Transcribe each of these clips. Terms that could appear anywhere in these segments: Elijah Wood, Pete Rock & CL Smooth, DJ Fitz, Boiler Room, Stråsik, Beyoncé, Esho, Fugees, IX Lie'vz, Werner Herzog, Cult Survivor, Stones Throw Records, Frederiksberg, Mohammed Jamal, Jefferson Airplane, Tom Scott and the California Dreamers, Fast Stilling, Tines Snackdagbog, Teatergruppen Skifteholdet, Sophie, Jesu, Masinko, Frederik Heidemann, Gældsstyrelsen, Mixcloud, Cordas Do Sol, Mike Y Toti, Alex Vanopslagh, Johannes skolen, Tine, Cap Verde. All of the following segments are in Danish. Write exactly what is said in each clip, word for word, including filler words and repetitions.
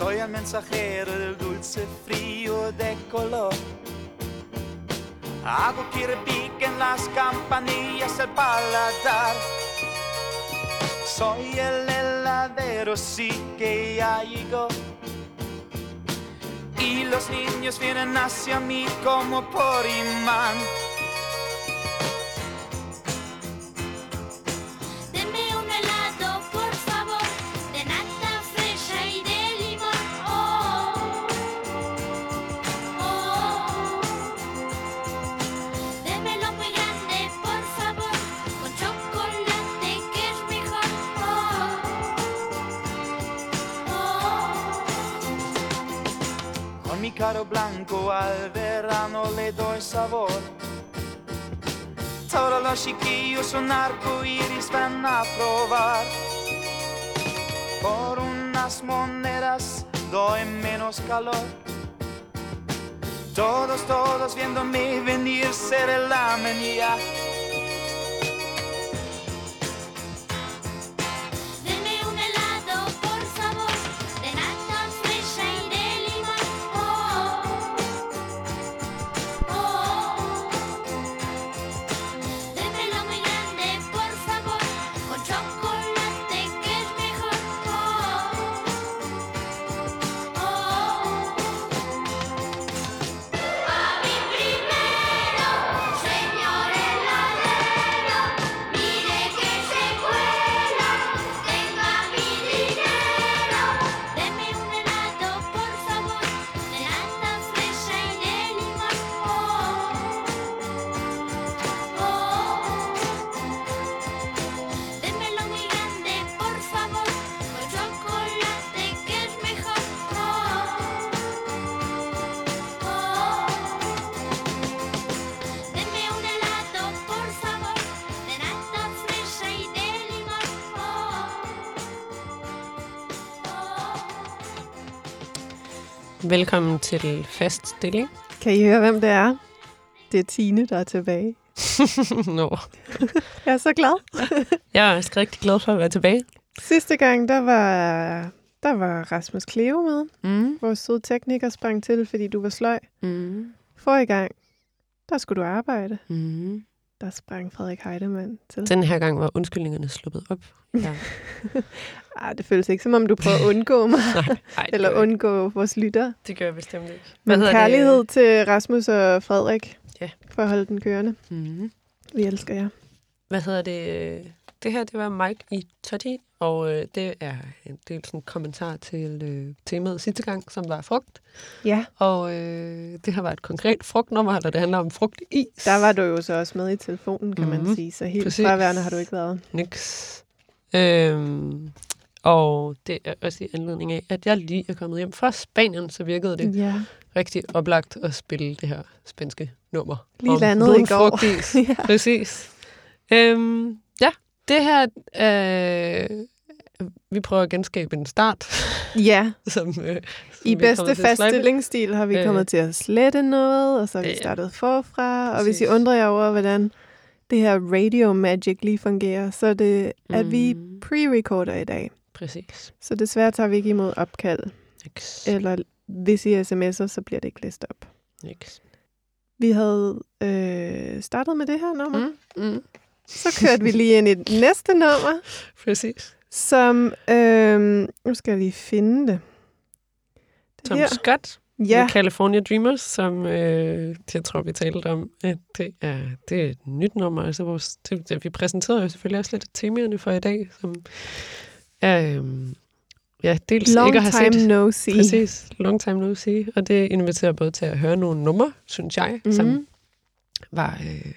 Soy el mensajero del dulce frío de color. Hago que repiquen las campanillas del paladar. Soy el heladero, sí que ya llegó. Y los niños vienen hacia mí como por imán. Caro blanco al verano le doy sabor. Todos los chiquillos un arco iris van a probar. Por unas monedas doy menos calor. Todos, todos viéndome venir seré la manía. Velkommen til Fast Stilling. Kan I høre, hvem det er? Det er Tine, der er tilbage. Nå. Jeg er så glad. Jeg er også rigtig glad for at være tilbage. Sidste gang, der var, der var Rasmus Kleve med. Mm. Vores søde tekniker sprang til, fordi du var sløj. Mm. Forrige gang, der skulle du arbejde. Mm. Der sprang Frederik Heidemann til. Den her gang var undskyldningerne sluppet op. Ja. Ej, det føles ikke, som om du prøver at undgå mig. Nej, ej, eller undgå vores lytter. Det gør jeg bestemt ikke. Hvad Men kærlighed det? Til Rasmus og Frederik, ja. For at holde den kørende. Mm-hmm. Vi elsker jer. Hvad hedder det? Det her, det var Mike i Toddy, og øh, det er en del sådan kommentar til øh, temaet sidste gang, som var frugt. Ja. Og øh, det her var et konkret frugtnummer, der det handler om frugt i. Der var du jo så også med i telefonen, kan mm-hmm. man sige, så helt Præcis. Fraværende har du ikke været. Niks. Øhm, og det er også i anledning af, at jeg lige er kommet hjem fra Spanien, så virkede det ja. Rigtig oplagt at spille det her spanske nummer. Lige landet i går. Ja. Præcis. Øhm, ja, det her, øh, vi prøver at genskabe en start. Ja, som, øh, som i bedste fast stillingsstil har vi øh. kommet til at slette noget, og så har vi startet forfra, og Præcis. Hvis I undrer jer over, hvordan det her radio magic lige fungerer, så det at mm. vi pre-recorder i dag. Præcis. Så desværre tager vi ikke imod opkald. X. Eller hvis I sms'er, så bliver det ikke læst op. X. Vi havde øh, startet med det her nummer. Mm. Mm. Så kørte vi lige ind i det næste nummer. Præcis. Som, øh, nu skal jeg lige finde det. det Tom her. Scott. Ja. California Dreamers, som øh, jeg tror, vi talte om, at det er, det er et nyt nummer. Altså, vores, det, vi præsenterede jo selvfølgelig også lidt temaerne for i dag, som øh, ja, dels long ikke har set. Long time no see. Præcis, long time no see. Og det inviterer både til at høre nogle numre, synes jeg, mm-hmm. som, var, øh,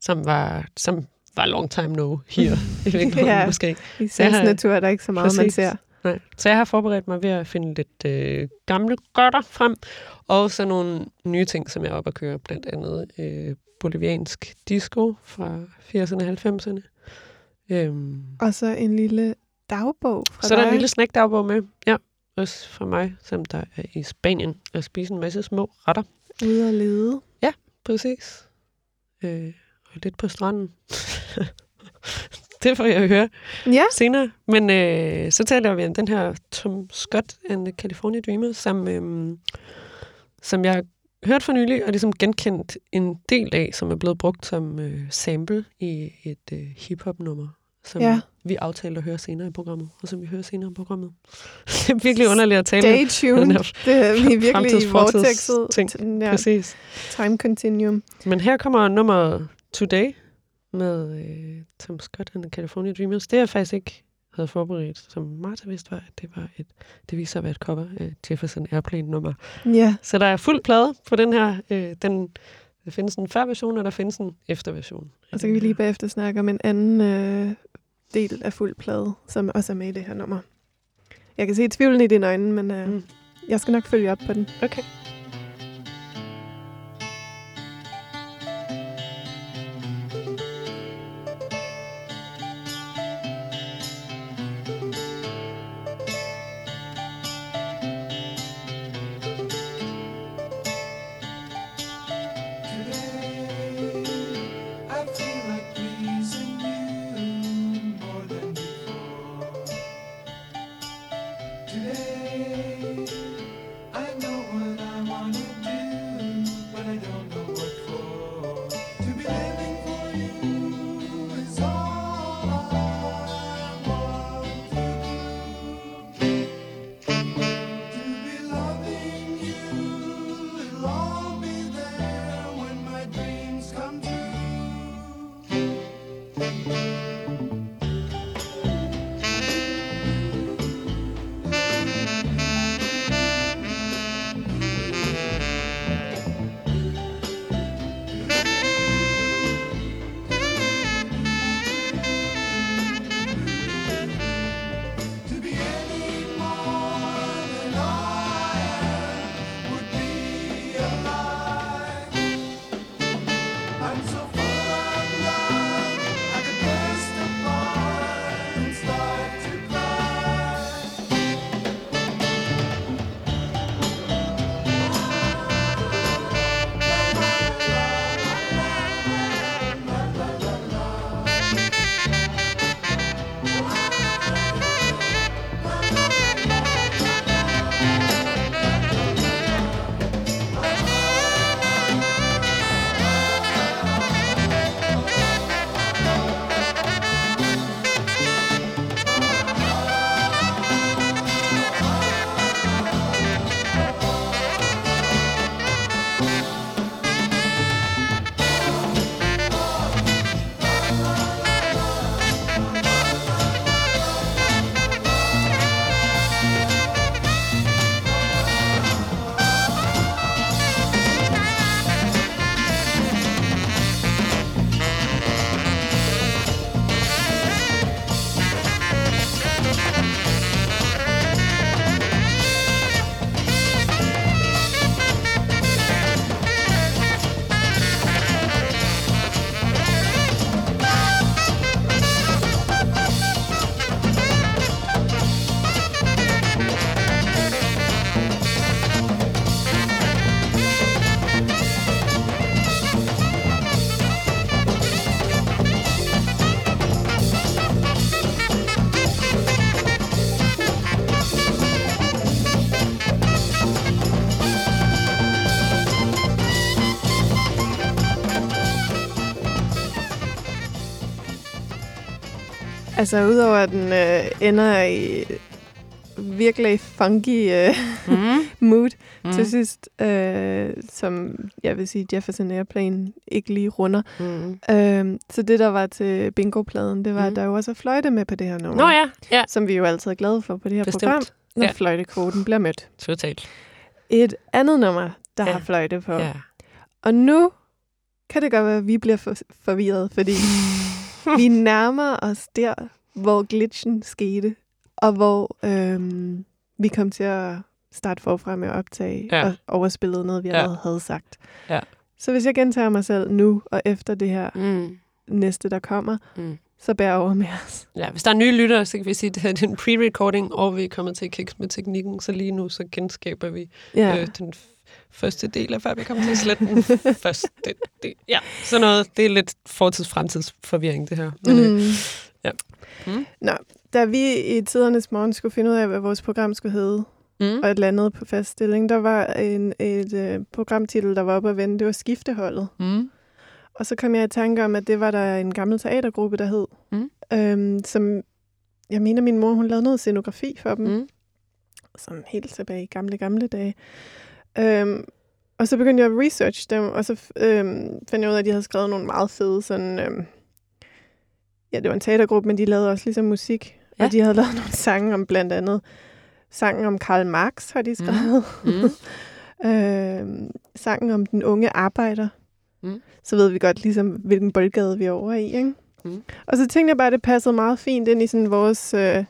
som var som var long time no here. I virkeligheden ja, måske. I sagens natur er der ikke så meget, præcis. Man ser. Nej. Så jeg har forberedt mig ved at finde lidt øh, gamle godter frem, og så nogle nye ting, som jeg er oppe at køre, blandt andet øh, boliviansk disco fra firserne og halvfemserne. Øhm. Og så en lille dagbog fra Så er der en lille snackdagbog med, ja, også fra mig, som der er i Spanien, og spiser en masse små retter. Ude og lede. Ja, præcis. Øh, og lidt på stranden. Det får jeg høre ja. senere. Men øh, så taler vi om den her Tom Scott and the California Dreamers, som, øh, som jeg hørte for nylig og ligesom genkendt en del af, som er blevet brugt som øh, sample i et øh, hiphop-nummer, som ja. vi aftalte at høre senere i programmet, og som vi hører senere i programmet. Det er virkelig underligt at tale Stay tuned. Her, det er vi virkelig i vortexet. Ja. Præcis. Time continuum. Men her kommer nummer Today med øh, Tom Scott and the California Dreamers. Det jeg faktisk ikke havde forberedt, som Martha vidste var, at det, var et, det viser at være et cover af Jefferson Airplane nummer. Yeah. Så der er fuld plade på den her. Øh, den, der findes en før-version, og der findes en efter-version. Og så kan vi lige bagefter snakke om en anden øh, del af fuld plade, som også er med i det her nummer. Jeg kan se tvivlen i dine øjne, men øh, mm. jeg skal nok følge op på den. Okay. Altså, udover at den øh, ender i virkelig funky øh, mm. mood mm. til sidst, øh, som jeg vil sige, Jefferson Airplane ikke lige runder. Mm. Øh, så det, der var til bingo-pladen, det var, mm. at der jo også er fløjte med på det her nummer. Nå ja. Ja. Som vi jo altid er glade for på det her Bestemt. program, når ja. fløjtekvoten bliver mødt. Totalt. Et andet nummer, der ja. har fløjte på. Ja. Og nu kan det godt være, at vi bliver for- forvirret, fordi... Vi nærmer os der, hvor glitchen skete, og hvor øhm, vi kom til at starte forfra med at optage ja. og overspille noget, vi ja. allerede havde sagt. Ja. Så hvis jeg gentager mig selv nu og efter det her mm. næste, der kommer, mm. så bær over med os. Ja, hvis der er nye lyttere, så kan vi sige, at det her er en pre-recording, og vi er kommet til at kigge med teknikken, så lige nu så genskaber vi ja. øh, den første del af, før vi kommer til at slette den første del. Ja, sådan noget. Det er lidt fortids-fremtidsforvirring, det her. Men, mm. Ja. Mm. Nå, da vi i tidernes morgen skulle finde ud af, hvad vores program skulle hedde, mm. og et landet på Fast Stilling, der var en, et øh, programtitel, der var oppe at vende. Det var Skifteholdet. Mm. Og så kom jeg i tanke om, at det var der en gammel teatergruppe, der hed, mm. øhm, som, jeg mener min mor, hun lavede noget scenografi for dem, mm. sådan helt tilbage i gamle, gamle dage. Øhm, og så begyndte jeg at researche dem, og så øhm, fandt jeg ud af, at de havde skrevet nogle meget fede sådan... Øhm, ja, det var en teatergruppe, men de lavede også ligesom musik, ja. Og de havde lavet nogle sange om blandt andet sangen om Karl Marx, har de skrevet. Mm. Mm. øhm, sangen om den unge arbejder. Mm. Så ved vi godt ligesom, hvilken boldgade vi er over i, ikke? Mm. Og så tænkte jeg bare, at det passede meget fint ind i sådan vores øh,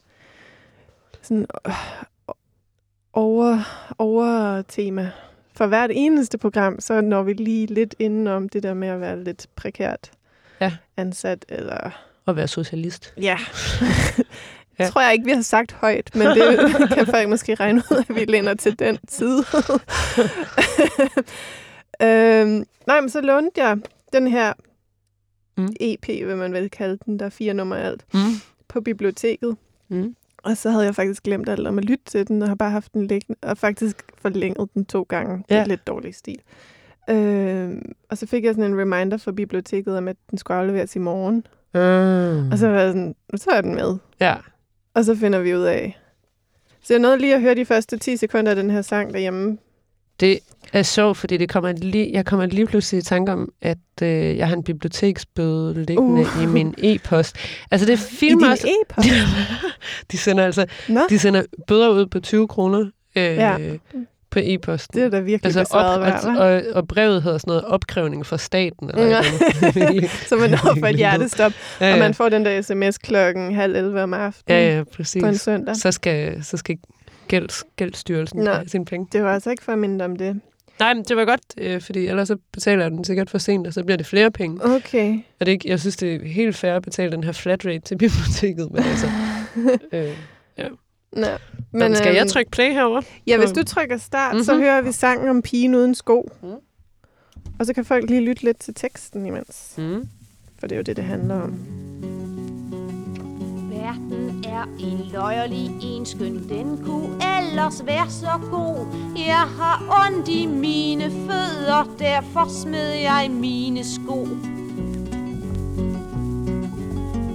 sådan, øh, over, over tema. For hvert eneste program, så når vi lige lidt inden om det der med at være lidt prekært ja. ansat. Eller... Og være socialist. Ja. Ja. Tror jeg ikke, vi har sagt højt, men det kan folk måske regne ud, at vi lænder til den tid. Øhm, nej, men så lånte jeg den her mm. E P, vil man vel kalde den, der er fire nummer alt, mm. på biblioteket. Mm. Og så havde jeg faktisk glemt alt om at lytte til den, og har bare haft den liggende, og faktisk forlænget den to gange. Ja. Det er lidt dårlig stil. Øhm, og så fik jeg sådan en reminder fra biblioteket om, at den skulle afleveres i morgen. Mm. Og så var jeg sådan, så er den med. Ja. Og så finder vi ud af. Så jeg nåede lige at høre de første ti sekunder af den her sang derhjemme. Det er sjovt, fordi det kommer lige, jeg kommer lige pludselig i tanke om, at øh, jeg har en biblioteksbøde liggende uh. i min e-post. Altså det filmer også... I din e-post? de sender altså... Nå? De sender bøder ud på tyve kroner øh, ja. på e-posten. Det er da virkelig altså, op, altså, og, og brevet hedder sådan noget opkrævning fra staten. Eller ja. Så man når for et hjertestop, ja, ja. Og man får den der sms klokken halv elleve om aftenen ja, ja, på en søndag. Så skal... Så skal Gælds, gældsstyrelsen nej, af sine penge. Det var altså ikke for mindre om det. Nej, men det var godt, øh, fordi ellers så betaler jeg den sikkert for sent, og så bliver det flere penge. Okay. Og det ikke, jeg synes, det er helt fair at betale den her flat rate til biblioteket. Men altså, øh, ja. Nå, men, men skal øhm, jeg trykke play herovre? Ja, hvis du trykker start, mm-hmm. så hører vi sangen om pigen uden sko. Mm. Og så kan folk lige lytte lidt til teksten imens. Mm. For det er jo det, det handler om. Verden er en løjerlig enskøn, den kunne ellers være så god. Jeg har ondt i mine fødder, derfor smed jeg mine sko.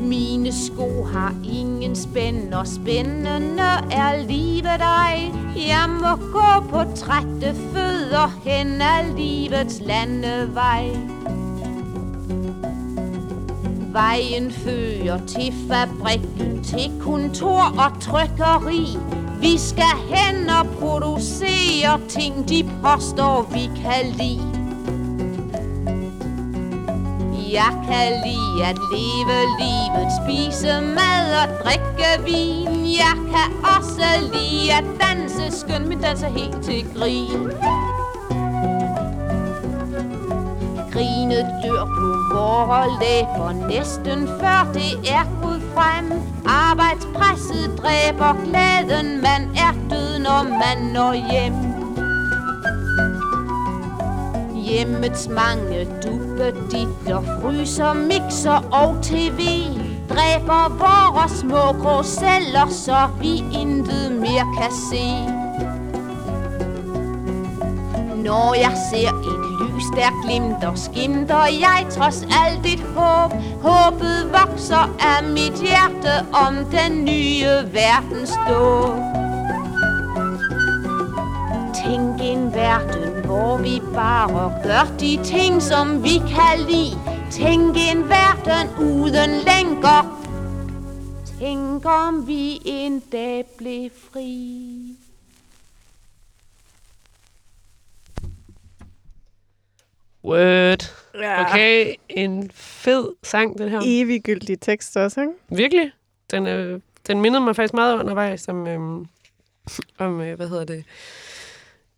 Mine sko har ingen spænd, og spændende er livet dig. Jeg må gå på trætte fødder hen ad livets landevej. Vejen fører til fabrikken, til kontor og trykkeri. Vi skal hen og producere ting, de påstår vi kan lide. Jeg kan lide at leve livet, spise mad og drikke vin. Jeg kan også lide at danse, skønt men danser helt til grin. Grinet dør på vore læber, næsten før det er gået frem. Arbejdspresset dræber glæden, man er død, når man når hjem. Hjemmets mange duppeditter, fryser, mixer og tv dræber vore små grå celler, så vi intet mere kan se. Når jeg ser et lys, der glimter, skimter jeg trods alt et håb. Håbet vokser af mit hjerte om den nye verdens dåb. Tænk en verden, hvor vi bare gør de ting, som vi kan lide. Tænk en verden uden lænker. Tænk om vi en dag blev fri. Word. Ja. Okay, en fed sang, den her. Eviggyldig tekst også, ikke? Virkelig. Den, øh, den mindede mig faktisk meget undervejs om, øh, om øh, hvad hedder det,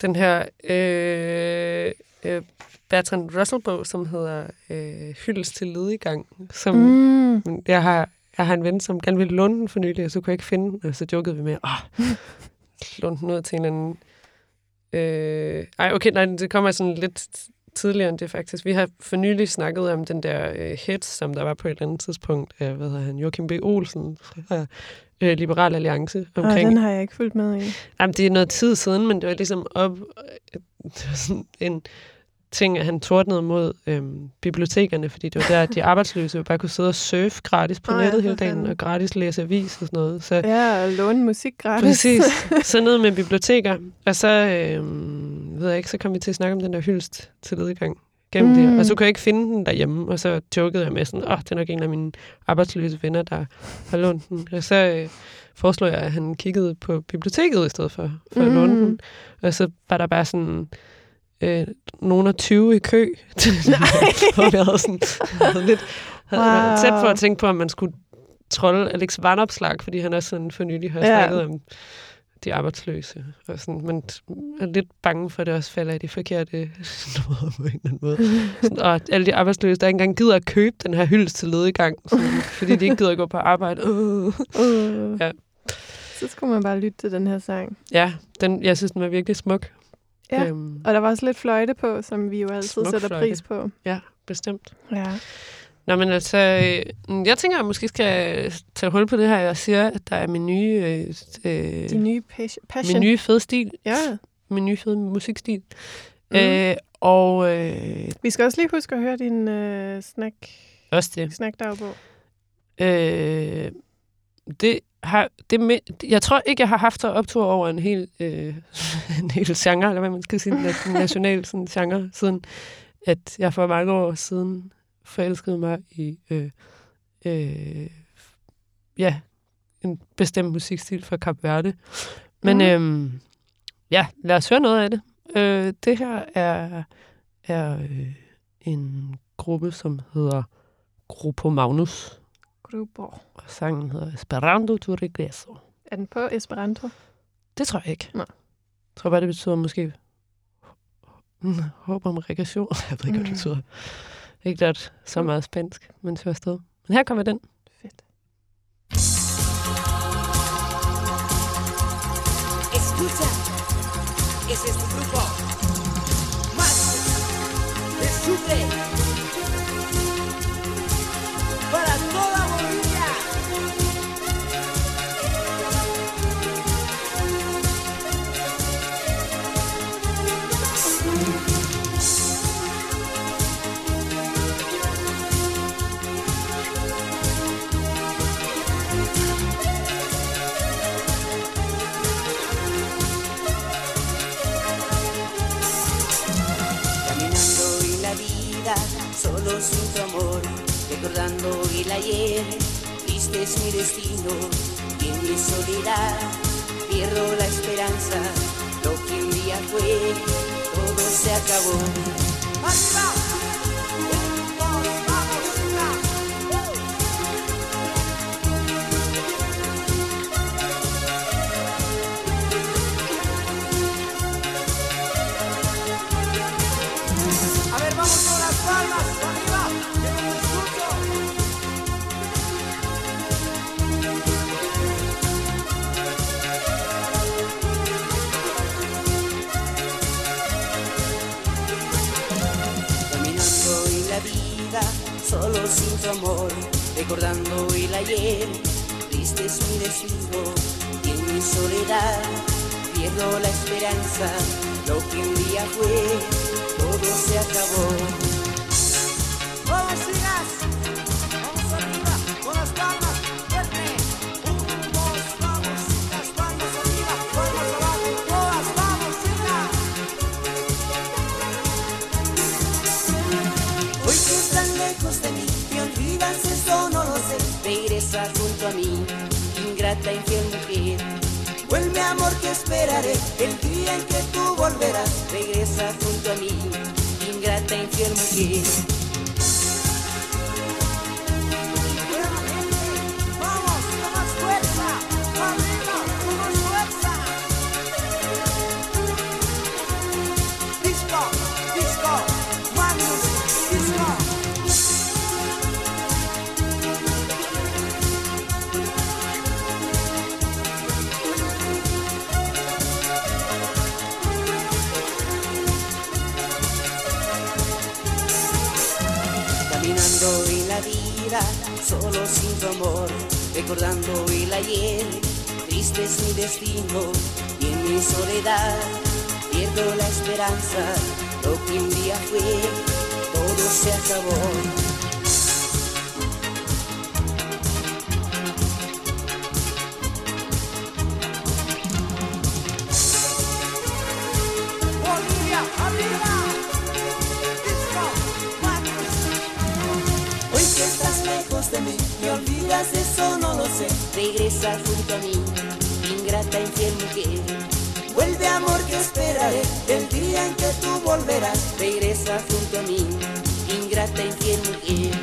den her øh, øh, Bertrand Russell-bog, som hedder øh, Hyldest til lediggang, som mm. jeg, har, jeg har en ven, som gerne ville låne den for nylig, og så kunne jeg ikke finde den, og så jokede vi med, åh, låne den ud til en anden... Øh, ej, okay, nej, det kommer sådan lidt... tidligere end det faktisk. Vi har for nylig snakket om den der øh, hits, som der var på et eller andet tidspunkt af, hvad hedder han, Joachim B. Olsen fra øh, Liberal Alliance. Omkring. Og den har jeg ikke fulgt med i. Jamen, det er noget tid siden, men det var ligesom op, øh, det var sådan en ting, at han tordnede mod øh, bibliotekerne, fordi det var der, at de arbejdsløse jo bare kunne sidde og surfe gratis på oh, nettet ja, hele dagen, og gratis læse avis og sådan noget. Så, ja, og låne musik gratis. Præcis. Så ned med biblioteker. Og så... Øh, ved jeg ikke, så kom vi til at snakke om den der hyldst til ledegang gennem mm. det. Og så kunne jeg ikke finde den derhjemme, og så jokede jeg med sådan, åh, oh, det er nok en af mine arbejdsløse venner, der har lånt den. Og så øh, foreslog jeg, at han kiggede på biblioteket i stedet for, for mm. at låne den. Og så var der bare sådan øh, nogen af tyve i kø. Og jeg havde sådan havde lidt havde wow. tæt for at tænke på, om man skulle trolde Alex Vanopslagh, fordi han også sådan for nylig har yeah. snakket om de arbejdsløse, og sådan, man er lidt bange for, at det også falder i de forkerte snore på en eller anden måde. Sådan, og alle de arbejdsløse, der ikke engang gider at købe den her hyldest til ledegang, sådan, fordi de ikke gider at gå på arbejde. Uh. Uh. Ja. Så skulle man bare lytte til den her sang. Ja, den, jeg synes, den var virkelig smuk. Ja, um, og der var også lidt fløjte på, som vi jo altid sætter fløjte. Pris på. Ja, bestemt. Ja. Nå, men altså, jeg tænker, at jeg måske skal tage hul på det her, jeg siger, at der er min nye... Øh, De nye passion. Min nye fede stil. Ja. Min nye fede musikstil. Mm. Øh, og... Øh, vi skal også lige huske at høre din øh, snack... Også det. Snackdagbog. Øh, det har... Det med, jeg tror ikke, jeg har haft så optur over en hel, øh, en hel genre, eller hvad man skal sige, en national sådan, genre, siden at jeg for mange år siden... forelskede mig i øh, øh, ja, en bestemt musikstil fra Cap Verde. Men mm. øh, ja, lad os høre noget af det. Øh, det her er, er øh, en gruppe, som hedder Grupo Magnus. Grupo. Og sangen hedder Esperando tu regreso. Er den på Esperanto? Det tror jeg ikke. Nej. Jeg tror bare, det betyder måske håb om regression. Jeg ved ikke, hvad det betyder. Ikke klart så meget spansk, men så afsted. Men her kommer den. Fedt. Escucha, ese es tu grupo. Más, escuche. Para toda Bolivia. Solo sin tu amor, recordando el ayer, triste es mi destino, y en mi soledad pierdo la esperanza, lo que un día fue, todo se acabó. ¡Arriba! Solo sin tu amor, recordando el ayer, triste es mi destino, y en mi soledad pierdo la esperanza, lo que un día fue, todo se acabó. ¡Vamos, chicas! ¡Vamos arriba! ¡Con las palmas! ¡Fuerte! ¡Un, dos, vamos, chicas! ¡Palmas arriba! ¡Palmas abajo! ¡Todas, vamos, chicas! Hoy que están lejos de mí, te olvidas, eso no lo sé. Regresa junto a mí, ingrata, infiel mujer. Vuelve, amor, que esperaré el día en que tú volverás. Regresa junto a mí, ingrata, infiel mujer. soledad, solo sin tu amor, recordando el ayer. Triste es mi destino y en mi soledad pierdo la esperanza. Lo que un día fue, todo se acabó. Eso no lo sé. Regresa junto a mí, ingrata infiel mujer. Vuelve amor que esperaré el día en que tú volverás. Regresa junto a mí, ingrata infiel mujer.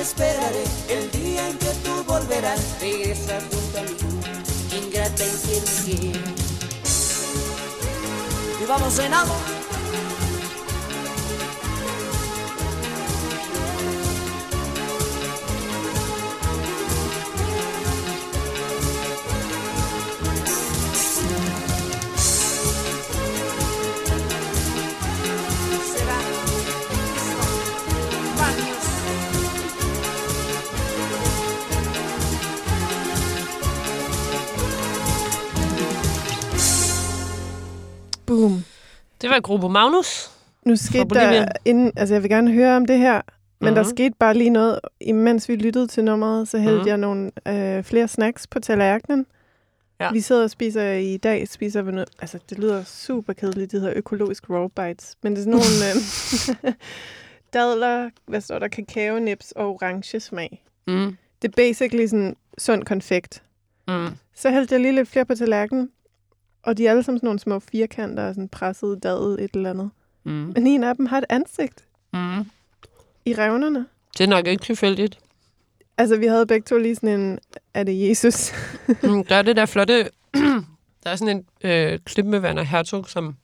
Esperaré el día en que tú volverás. Regresa junto a mí, ingrata y fiel. Y vamos en agua. Boom. Det var Grupo Magnus. Nu skete der inden, altså jeg vil gerne høre om det her, men uh-huh. der skete bare lige noget, imens vi lyttede til nummeret, så hældte uh-huh. jeg nogle øh, flere snacks på tallerkenen. Ja. Vi sidder og spiser i dag, spiser vi noget, altså det lyder super kedeligt, det hedder økologisk raw bites, men det er sådan nogle øh, dadler, hvad står der, kakaonips og orange smag. Mm. Det er basically sådan sund konfekt. Mm. Så hældte jeg lige lidt flere på tallerkenen. Og de er alle sammen sådan nogle små firkanter og sådan pressede dadet et eller andet. Mm. Men en af dem har et ansigt. Mm. I revnerne. Det er nok ikke tilfældigt. Altså, vi havde begge to lige sådan en, er det Jesus? mm, der er det der flotte, der er sådan en øh, klip med Werner Herzog, som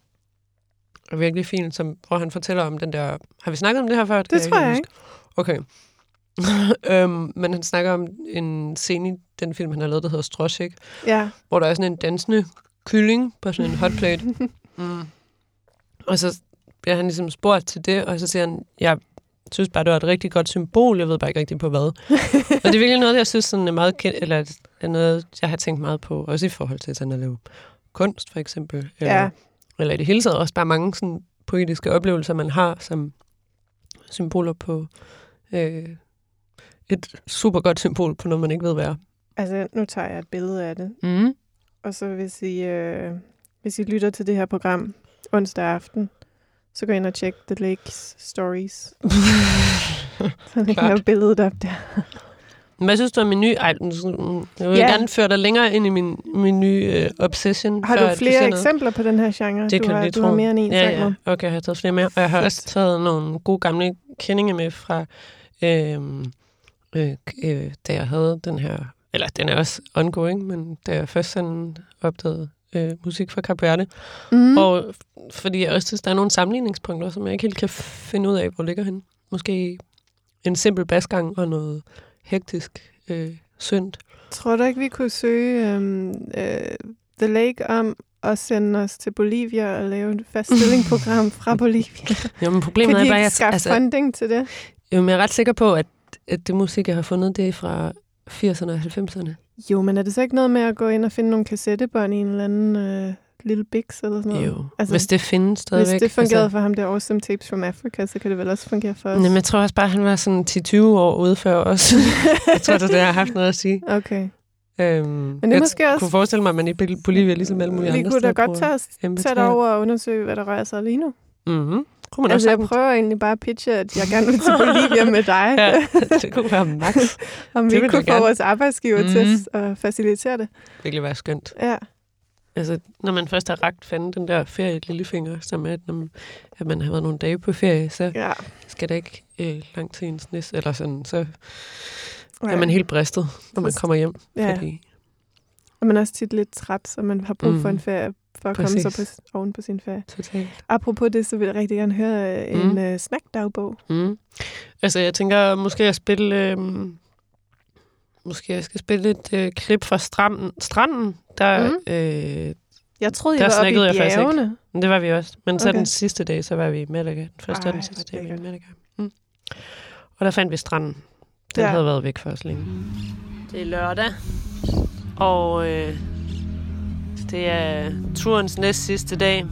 er virkelig fin, som, hvor han fortæller om den der, har vi snakket om det her før? Det, det tror jeg, jeg ikke. Okay. øhm, men han snakker om en scene i den film, han har lavet, der hedder Stråsik, ja. Hvor der er sådan en dansende kylling på sådan en hotplate. Mm. Og så bliver han ligesom spurgt til det, og så siger han, jeg synes bare, det var et rigtig godt symbol, jeg ved bare ikke rigtig på hvad. Og det er virkelig noget, jeg synes sådan er meget kendt, eller er noget, jeg har tænkt meget på, også i forhold til sådan at lave kunst, for eksempel. Eller, ja. Eller i det hele taget også bare mange sådan poetiske oplevelser, man har som symboler på øh, et super godt symbol på noget, man ikke ved, hvad er. Altså, nu tager jeg et billede af det. Mhm. Og så hvis I, øh, hvis I lytter til det her program onsdag aften, så gå ind og tjek The Lakes Stories. så jeg kan have billedet op der. Hvad synes du om min nye... Ej, jeg vil ja. gerne føre dig længere ind i min, min nye øh, obsession. Har du flere eksempler på den her genre? Det du kan har, lidt du tro. Har mere end en ja, sang ja. Med. Okay, jeg har taget flere mere. Og jeg har Fedt. også taget nogle gode gamle kendinger med fra, øh, øh, øh, da jeg havde den her... Eller den er også ongoing, men da jeg først sådan opdagede øh, musik fra Cap Verde. Mm. Og fordi jeg også synes, der er nogle sammenligningspunkter, som jeg ikke helt kan finde ud af, hvor ligger henne. Måske en simpel basgang og noget hektisk øh, synt. Tror du ikke, vi kunne søge øh, øh, The Lake om og sende os til Bolivia og lave et fast stilling-program fra Bolivia? Jo, men problemet kan de er bare, ikke skaffe altså, funding til det? Jo, men jeg er ret sikker på, at, at det musik, jeg har fundet, det er fra... firserne og halvfemserne. Jo, men er det så ikke noget med at gå ind og finde nogle kassettebånd i en eller anden øh, lille biks eller sådan noget? Jo, altså, hvis det findes stadigvæk. Hvis det fungerede altså, for ham, der Awesome Tapes from Africa, så kan det vel også fungere for os. Nej, men jeg tror også bare, han var sådan ti til tyve år ude før os. jeg tror, det har haft noget at sige. Okay. Øhm, men det jeg måske også... kunne forestille mig, at man i Bolivia ligesom alle mulige vi andre steder. Vi kunne da godt tage dig over og undersøge, hvad der rører sig lige nu. Mhm. Altså, jeg prøver egentlig bare at pitche, at jeg gerne vil til Bolivia med dig. ja, det kunne være max. Om vi kunne få gerne. vores arbejdsgiver mm. til at facilitere det. Det ville være skønt. Ja. Altså, når man først har rakt fanden den der ferie lillefinger, som er, at, når man, at man har været nogle dage på ferie, så ja. skal det ikke øh, langt til ens næs, eller sådan, så ja. er man helt bristet, når man kommer hjem. Ja. Fordi... Og man er også tit lidt træt, så man har brug for mm. en ferie, for at Præcis. Komme så på, oven på sin ferie. Totalt. Apropos det, så vil jeg rigtig gerne høre en mm. uh, snackdagbog. Mm. Altså, jeg tænker, måske jeg spille... Øh, måske jeg skal spille et øh, klip fra stranden. stranden der, mm. øh, jeg troede, jeg var oppe i bjergene. Det var vi også. Men så okay. Den sidste dag, så var vi i Malaga. Den første Ej, og den sidste dag var i Malaga. Mm. Og der fandt vi stranden. Den ja. havde været væk for os længe. Det er lørdag. Og... Øh, Det er turens næst sidste dag.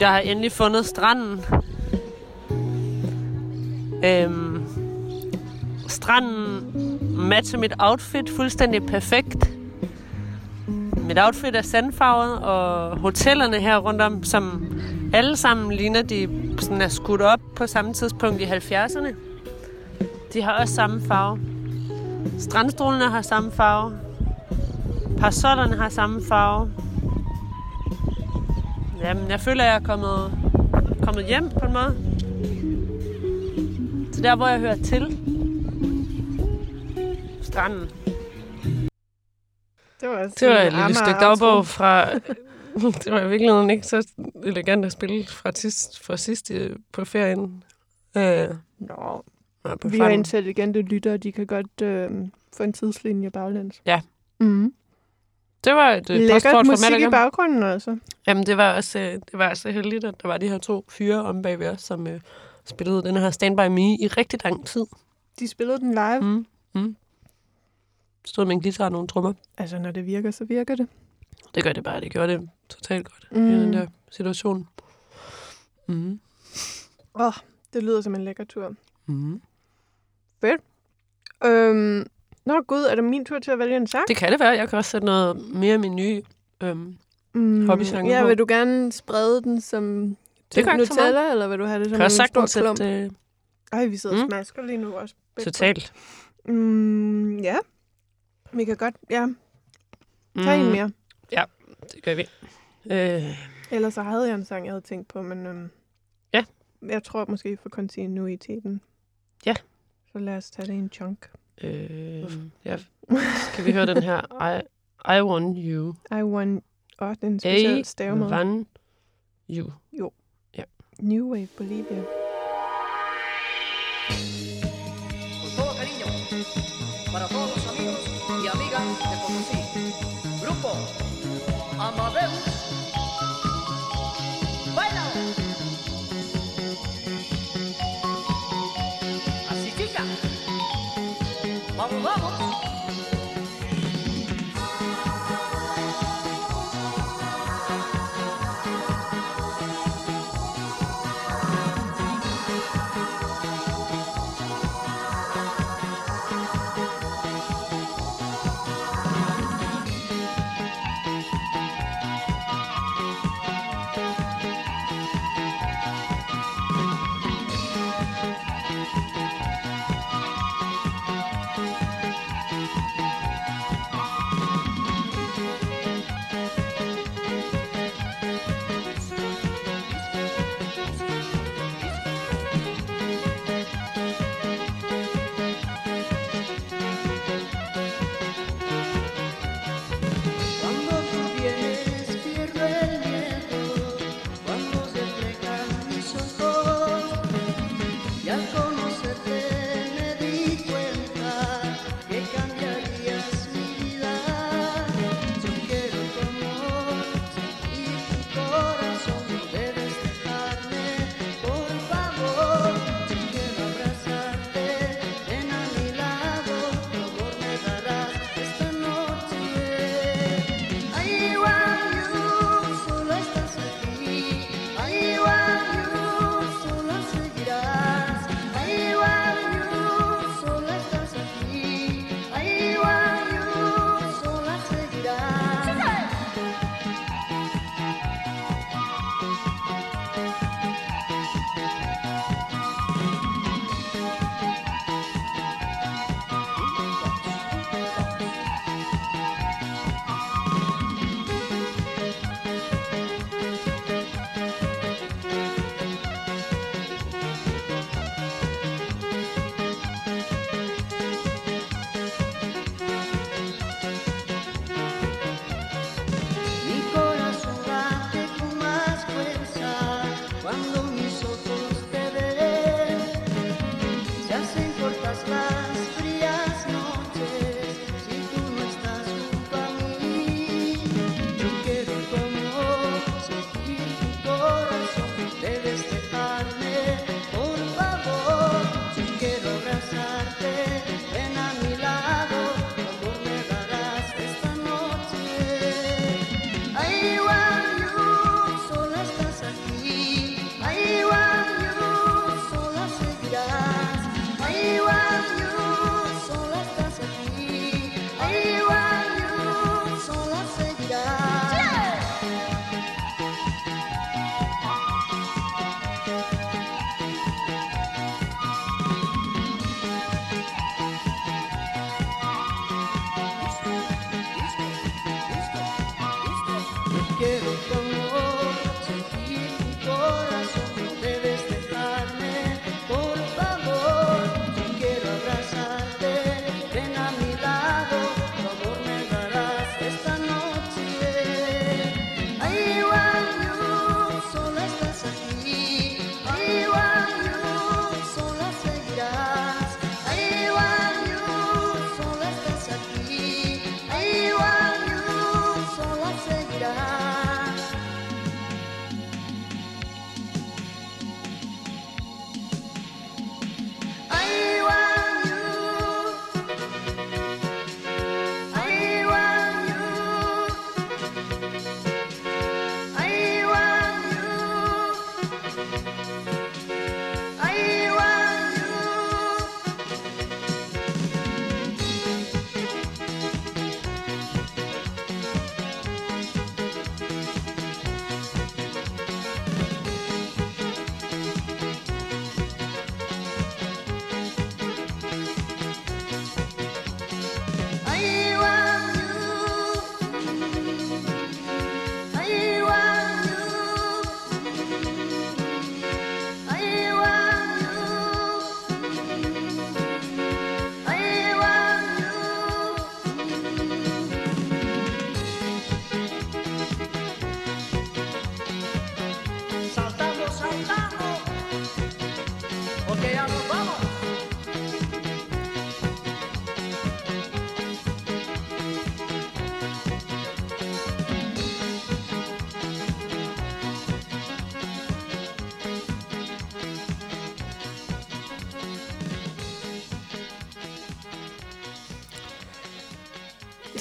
Jeg har endelig fundet stranden. Øhm, stranden matcher mit outfit fuldstændig perfekt. Mit outfit er sandfarvet, og hotellerne her rundt om, som alle sammen ligner, de sådan er skudt op på samme tidspunkt i halvfjerdserne. De har også samme farve. Strandstolene har samme farve. Parasollerne har samme farve. Jamen, jeg føler, jeg er kommet, kommet hjem på en måde. Så der, hvor jeg hører til. Stranden. Det var, det var et lille stykke dagbog fra... Det var i virkeligheden ikke så elegant at spille fra, tis, fra sidst på ferien. Øh, Nå, på vi har intelligente lyttere, de kan godt øh, få en tidslinje baglæns. Ja. Mhm. Det var et lækkert musik i baggrunden altså. Jamen, det var også det var så heldigt, at der var de her to fyre om bagved os, som øh, spillede den her Stand By Me i rigtig lang tid. De spillede den live? Mm. Mm. Stod med en guitar og nogle trommer. Altså, når det virker, så virker det. Det gør det bare. Det gjorde det totalt godt mm. i den der situation. Åh, mm. oh, det lyder som en lækker tur. Mm. Fedt. Øhm... Nå gud, er det min tur til at vælge en sang? Det kan det være. Jeg kan også sætte noget mere af min nye øhm, mm, hobbysange ja, på. Ja, vil du gerne sprede den som Nutella, eller vil du have det som kan en stor klump? Sætte, øh... Ej, vi sidder mm. og smasker lige nu også. Totalt. Mm, ja, vi kan godt, ja. Tag mm. en mere. Ja, det gør vi. Øh... Ellers så havde jeg en sang, jeg havde tænkt på, men øhm, ja. jeg tror måske, vi får kontinuiteten. Ja. Så lad os tage det i en chunk. Øh, ja. Skal vi høre den her I, I want you I want Åh, oh, den specielle stavemåde I want you Jo ja. New Wave Bolivia Con todo cariño Para todos los amigos Y amigas que conocí Grupo Amadeus Baila Así chica Vamos, vamos.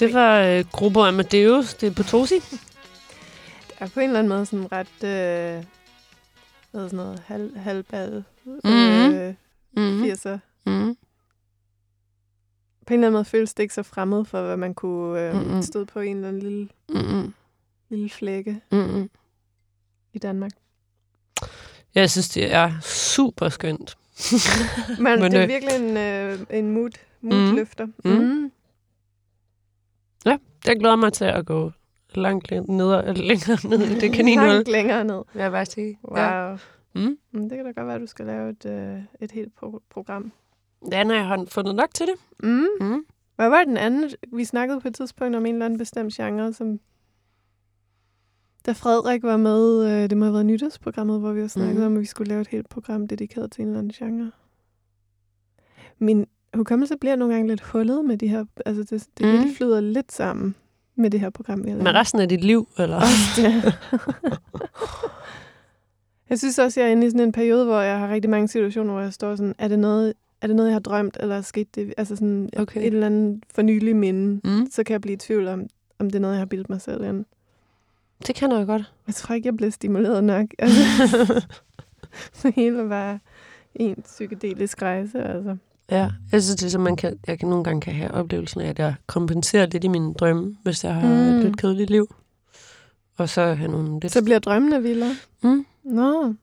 Det var øh, Grupo Amadeus, det er på Tosi. Det er på en eller anden måde sådan ret, øh, hvad sådan noget, halv, halvbad, mm-hmm. øh, mm-hmm. firser. Mm-hmm. På en eller anden måde føles det ikke så fremmed for, hvad man kunne øh, mm-hmm. stå på en eller anden lille, mm-hmm. lille flække mm-hmm. i Danmark. Jeg synes, det er super skønt. Men, Men det er øh, virkelig en, øh, en mood, moodløfter. Mm-hmm. Mm-hmm. Ja, jeg glæder mig til at gå langt ned, længere ned i det kaninhul. Langt længere ned. Vil jeg bare sige. Wow. Ja. Mm. Det kan da godt være, at du skal lave et, et helt program. Ja, når jeg har fundet nok til det. Mm. Mm. Hvad var den anden? Vi snakkede på et tidspunkt om en eller anden bestemt genre, som... Da Frederik var med, det må have været nytårsprogrammet, hvor vi også snakkede mm. om, at vi skulle lave et helt program dedikeret til en eller anden genre. Men... Hukommelse bliver nogle gange lidt hullet med de her... Altså, det, det mm. hele flyder lidt sammen med det her program. Eller? Med resten af dit liv, eller? Også, ja. Jeg synes også, jeg er inde i sådan en periode, hvor jeg har rigtig mange situationer, hvor jeg står sådan, er det noget, er det noget jeg har drømt, eller er sket det? Altså sådan okay. et eller andet fornyeligt minde. Mm. Så kan jeg blive i tvivl om, om det er noget, jeg har bildt mig selv ind. Det kan jeg godt. Jeg tror ikke, jeg bliver stimuleret nok. Altså. Så hele var bare en psykedelisk rejse, altså. Ja, jeg synes ligesom, man kan, jeg kan nogle gange kan have oplevelsen af, at jeg kompenserer lidt i mine drømme, hvis jeg har mm. et lidt kedeligt liv. Og så have nogle lidt... Så bliver drømmene vildere? Mm. Nå. Men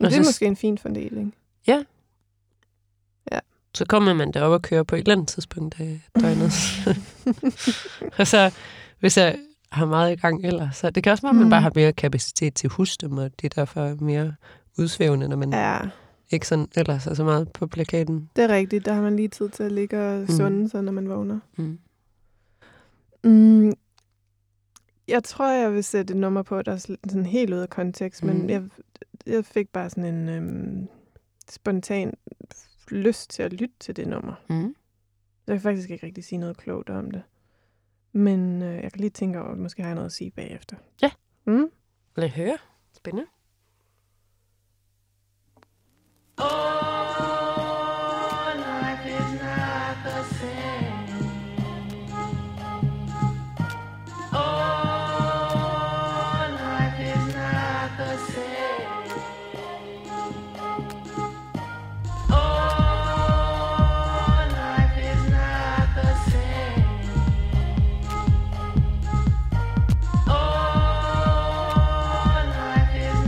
det så... er måske en fin fordeling. Ja. Ja. Så kommer man derop og kører på et eller andet tidspunkt af døgnet. Og så, hvis jeg har meget i gang ellers, så det kan også være, at man mm. bare har mere kapacitet til at huske dem, og det er derfor mere udsvævende, når man... Ja. Ikke sådan ellers så altså meget på plakaten. Det er rigtigt. Der har man lige tid til at ligge og sunde mm. sig, når man vågner. Mm. Mm. Jeg tror, jeg vil sætte et nummer på, der er sådan helt ud af kontekst, mm. men jeg, jeg fik bare sådan en øhm, spontan lyst til at lytte til det nummer. Mm. Jeg kan faktisk ikke rigtig sige noget klogt om det. Men øh, jeg kan lige tænke over, at måske har jeg noget at sige bagefter. Ja. Mm. Lad høre. Spændende. Oh, life is not the same. Oh, life is not the same. Oh, life is not the same. Oh, life is not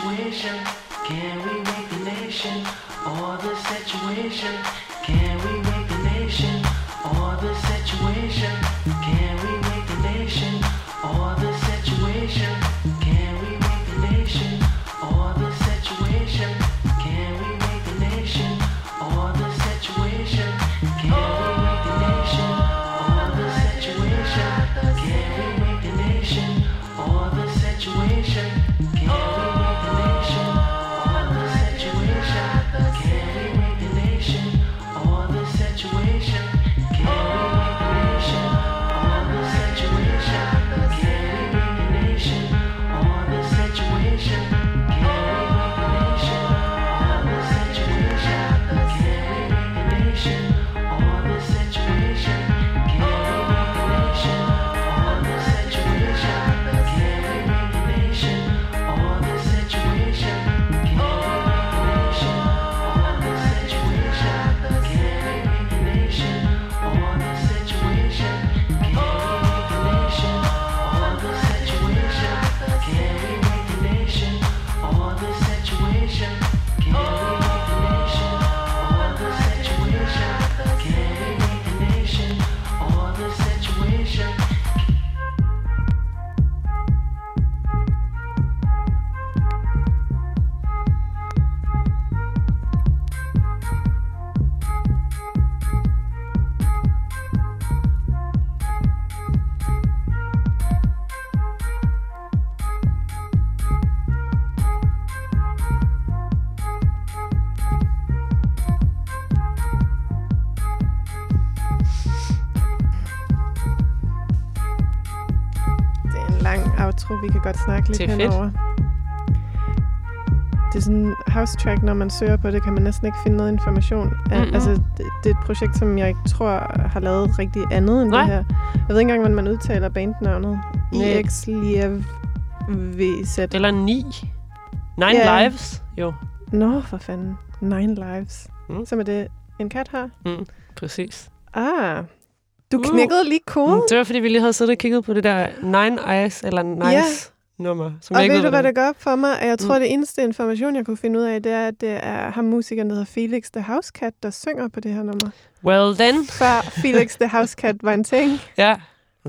situation? Can we make the nation? All the situation. Can we make the nation? All the situation. Can we make the nation? All the situation. Can we make the nation? All the situation. Can we make the nation? All the situation. Can we make the nation? All the situation. Can we make the nation? All the situation. Can we make the nation? All the situation. Can we make the nation? All the situation. Can we make the nation? All the situation. Can we make the nation? All the situation. Can we make the nation? All the situation. Can we make the nation? All the situation. Can we make the nation? All the situation. Can we make the nation? All the situation. Can we make the nation? All the situation. Can we make the nation? All the situation. Can we make the nation? All the situation. Can we make the nation? All the situation. Can we make the nation? All the situation. Can we make the nation? All the situation. Det er en lang outro, vi kan godt snakke lidt Det er fedt. henover. Det er sådan en house track, når man søger på det, kan man næsten ikke finde noget information. Al- Mm-mm. Altså, det, det er et projekt, som jeg ikke tror har lavet rigtig andet end Nej. det her. Jeg ved ikke engang, hvordan man udtaler bandnavnet. Nej. I X Liev V Z. Eller ni. Nine Ja. lives. Jo. Nå, for fanden. Nine Lives. Mm. Som er det, en kat har. Mm, præcis. Ah, du Uh. knækkede lige koden. Det var, fordi vi lige havde siddet og kigget på det der Nine Eyes, eller Ja. Nice-nummer. som Og jeg ikke ved du, hvad det gør for mig? At jeg tror, Mm. det eneste information, jeg kunne finde ud af, det er, at det er ham musikeren, der hedder Felix the Housecat, der synger på det her nummer. Well then. Før Felix the Housecat var en ting. Ja.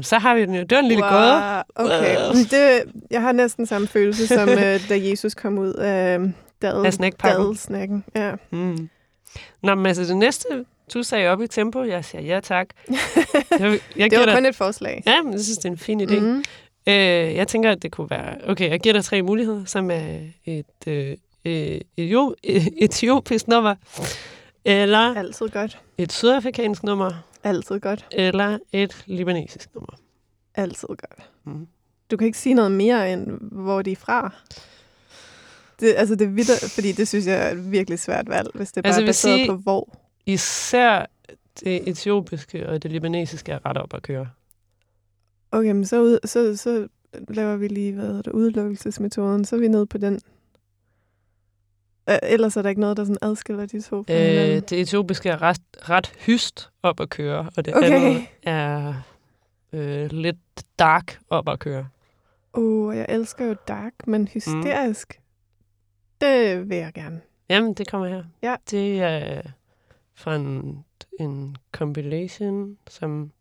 Så har vi den jo. Det var en lille gåde. Okay. Wow. Men det, jeg har næsten samme følelse, som øh, da Jesus kom ud af Af dad, snackpakken. dadelsnakken. Ja. Mm. Nå, men altså det næste, du sagde op i tempo, jeg siger ja tak. Jeg, jeg Det giver var kun dig, et forslag. ja, men jeg synes, det er en fin idé. Mm. Øh, jeg tænker, at det kunne være... Okay, jeg giver dig tre muligheder, som er et øh, øh, etio- øh, etiopisk nummer, eller Altid godt. et sydafrikansk nummer, Altid godt. eller et libanesisk nummer. Altid godt. Mm. Du kan ikke sige noget mere end, hvor de er fra. Det, altså det er vidt, fordi det synes jeg er et virkelig svært valg, hvis det bare Altså, jeg er vil baseret sige- på hvor. Især det etiopiske og det libanesiske er ret op at køre. Okay, men så, ud, så, så laver vi lige, hvad hedder det, udelukkelsesmetoden, så er vi nede på den. Øh, Ellers er der ikke noget, der sådan adskiller de to fra Øh, hinanden. det etiopiske er ret, ret hyst op at køre, og det Okay. andet er øh, lidt dark op at køre. Åh, oh, jeg elsker jo dark, men hysterisk, det vil jeg gerne. Jamen, det kommer her. Ja. Det er fra en, en compilation, som...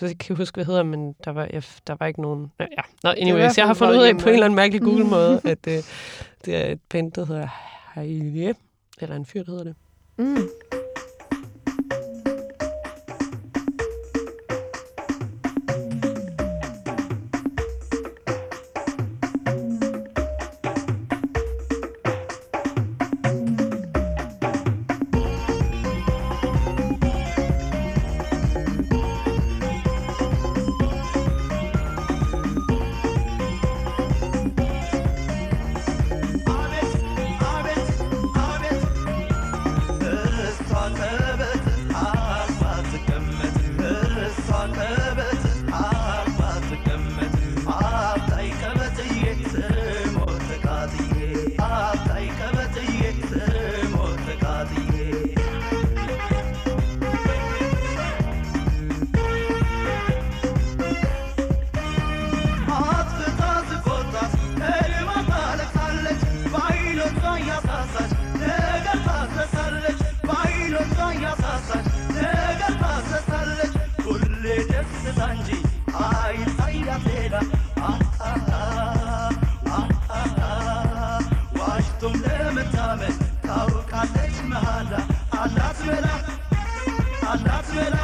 Jeg kan ikke huske, hvad det hedder, men der var, jeg, der var ikke nogen... Nå, ja. Nå, i hvert anyways, fald jeg har fundet ud af på en eller anden mærkelig Google-måde, at øh, det er et band, der hedder Hayliye, eller en fyr, der hedder det. Mm. Orbit, orbit, orbit, ከቶም ለምታመን ካውካለች መሃላ አላት መላ አላት መላ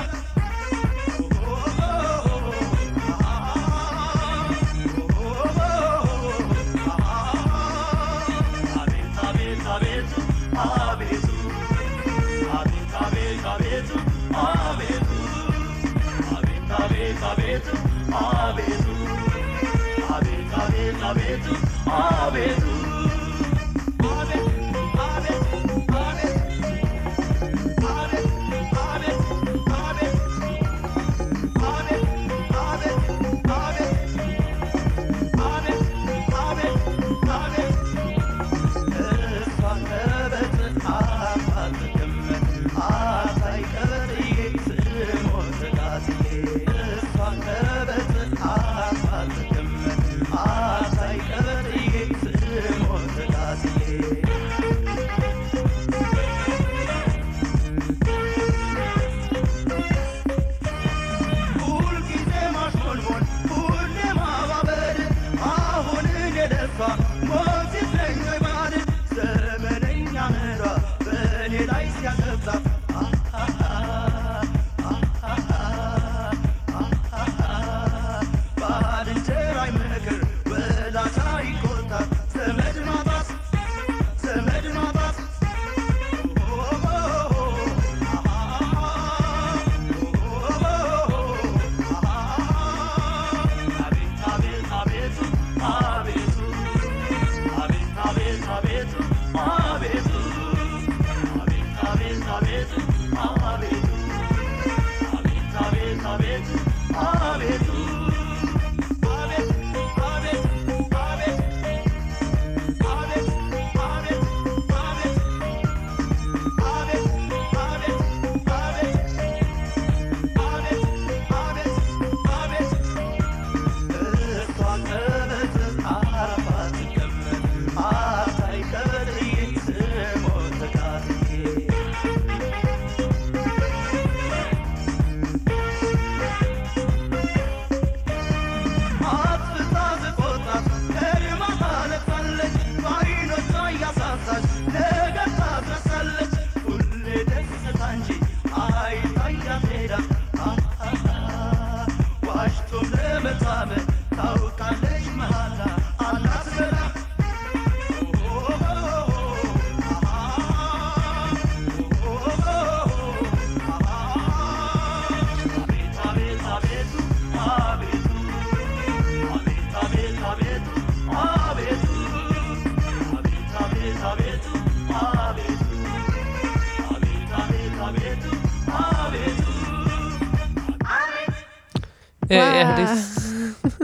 Ja, det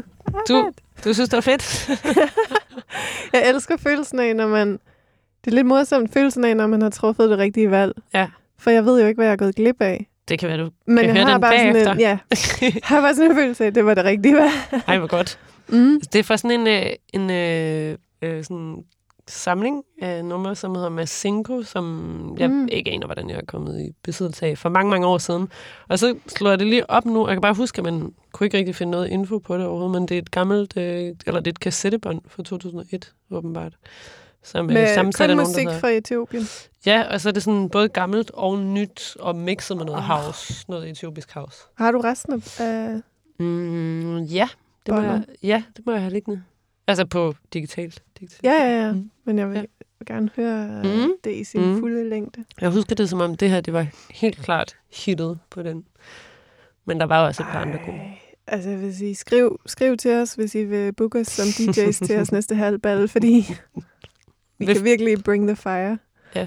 du, du synes, det var fedt. Jeg elsker følelsen af, når man... Det er lidt morsomt, følelsen af, når man har truffet det rigtige valg. Ja. For jeg ved jo ikke, hvad jeg er gået glip af. Det kan være, du men kan jeg høre har den bagefter. Men ja, jeg har bare sådan en følelse af, at det var det rigtige valg. Ej, hvor godt. Mm. Det er fra sådan en, en, en øh, sådan samling af numre, som hedder Masinko, som jeg mm. ikke aner, hvordan jeg er kommet i besiddelse af for mange, mange år siden. Og så slår jeg det lige op nu. Jeg kan bare huske, at man kunne ikke rigtig finde noget info på det overhovedet, men det er et gammelt, øh, eller det er et kassettebånd fra to tusind og et, åbenbart. Som, med øh, kun musik nogen, fra Etiopien. Ja, og så er det sådan både gammelt og nyt, og mixet med noget oh. house, noget etiopisk house. Har du resten af... Uh... Mm, ja, det må jeg, ja, det må jeg have liggende. Altså på digitalt. digitalt. Ja, ja, ja. Mm. Men jeg vil ja. gerne høre mm. det i sin mm. fulde længde. Jeg husker det, som om det her, det var helt klart hittet på den. Men der var jo også et par Ej. andre gode. Altså, hvis I skriv, skriv til os, hvis I vil booke os som D J's til os næste halvballe, fordi vi kan virkelig bring the fire. Ja,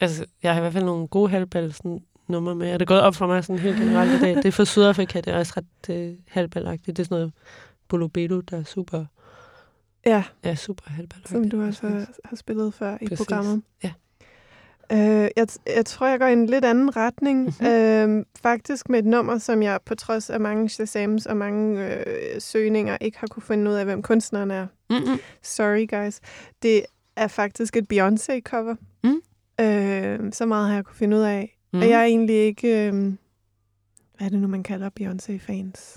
altså, jeg har i hvert fald nogle gode halvballe-nummer med, og det er gået op for mig sådan helt generelt i dag. Det er fra Sydafrika, det er også ret øh, halvballeagtigt. Det er sådan noget Bolobedo, der er super... Ja, ja super halvballeagtigt. Som du også har, har spillet før Præcis. i programmet. Ja. Uh, jeg, jeg tror, jeg går i en lidt anden retning. Mm-hmm. Uh, faktisk med et nummer, som jeg på trods af mange Shazams og mange uh, søgninger ikke har kunne finde ud af, hvem kunstneren er. Mm-hmm. Sorry, guys. Det er faktisk et Beyoncé-cover. Mm. Uh, så meget har jeg kunne finde ud af. Mm. Og jeg er egentlig ikke... Uh, hvad er det nu, man kalder Beyoncé-fans?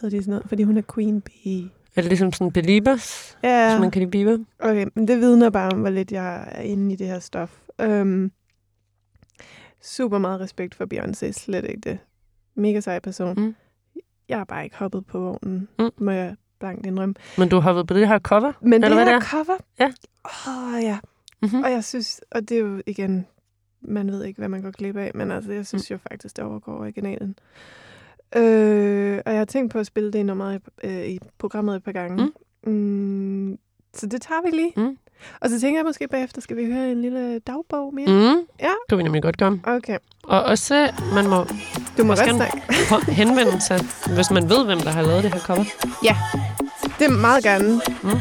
Hedder det sådan noget? Fordi hun er Queen Bee. Er det ligesom sådan beliebers, ja, hvis man kan lide Bieber? Okay, men det vidner bare om, hvor lidt jeg er inde i det her stof. Um, super meget respekt for Beyoncé, slet ikke det. Mega sej person. Mm. Jeg har bare ikke hoppet på vognen, mm. må jeg blankt indrømme. Men du har hoppet på det her cover? Men eller det hvad her det cover? Ja. Åh, oh, ja. Mm-hmm. Og jeg synes, og det er jo igen, man ved ikke, hvad man går glip af, men altså, jeg synes mm. jo faktisk, det overgår originalen. Øh, og jeg har tænkt på at spille det nummeret i, øh, i programmet et par gange. Mm. Mm, så det tager vi lige. Mm. Og så tænker jeg måske bagefter, skal vi høre en lille dagbog mere? Mm. Ja. Det vil vi nemlig godt gøre. Okay. Og også, man må, du må gerne henvende sig, hvis man ved, hvem der har lavet det her cover. Ja, det er meget gerne. Mm.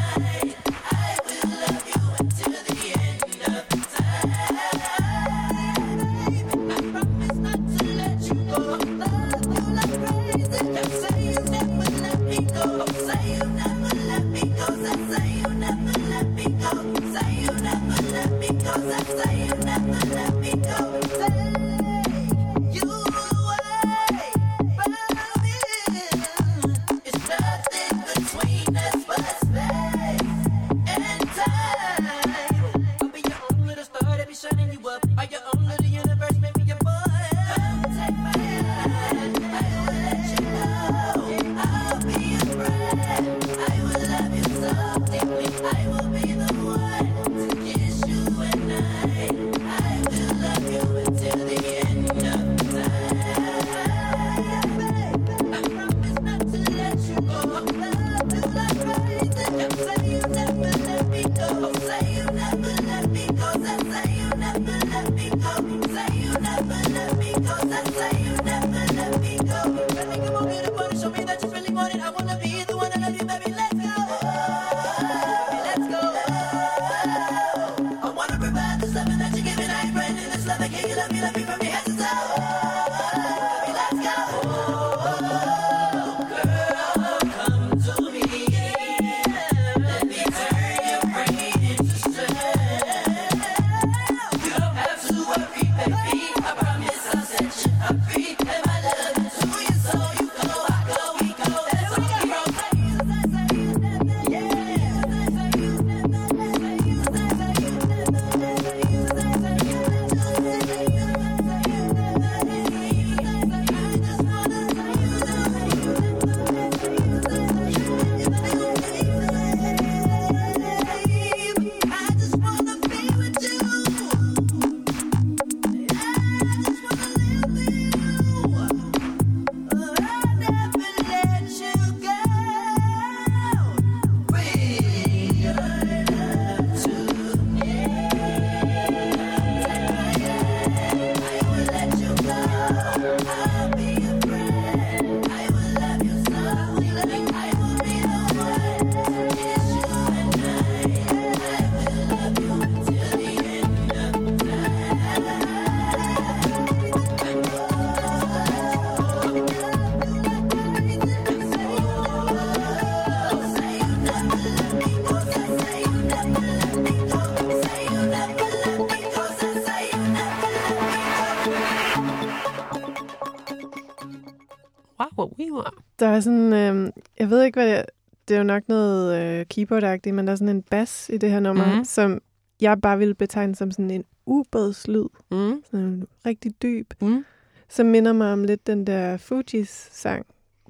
Der er sådan, øh, jeg ved ikke, hvad det er. Det er jo nok noget øh, keyboard-agtigt, men der er sådan en bass i det her nummer, mm-hmm. som jeg bare ville betegne som sådan en ubådslyd. Mm. Sådan en rigtig dyb, mm. som minder mig om lidt den der Fugees sang,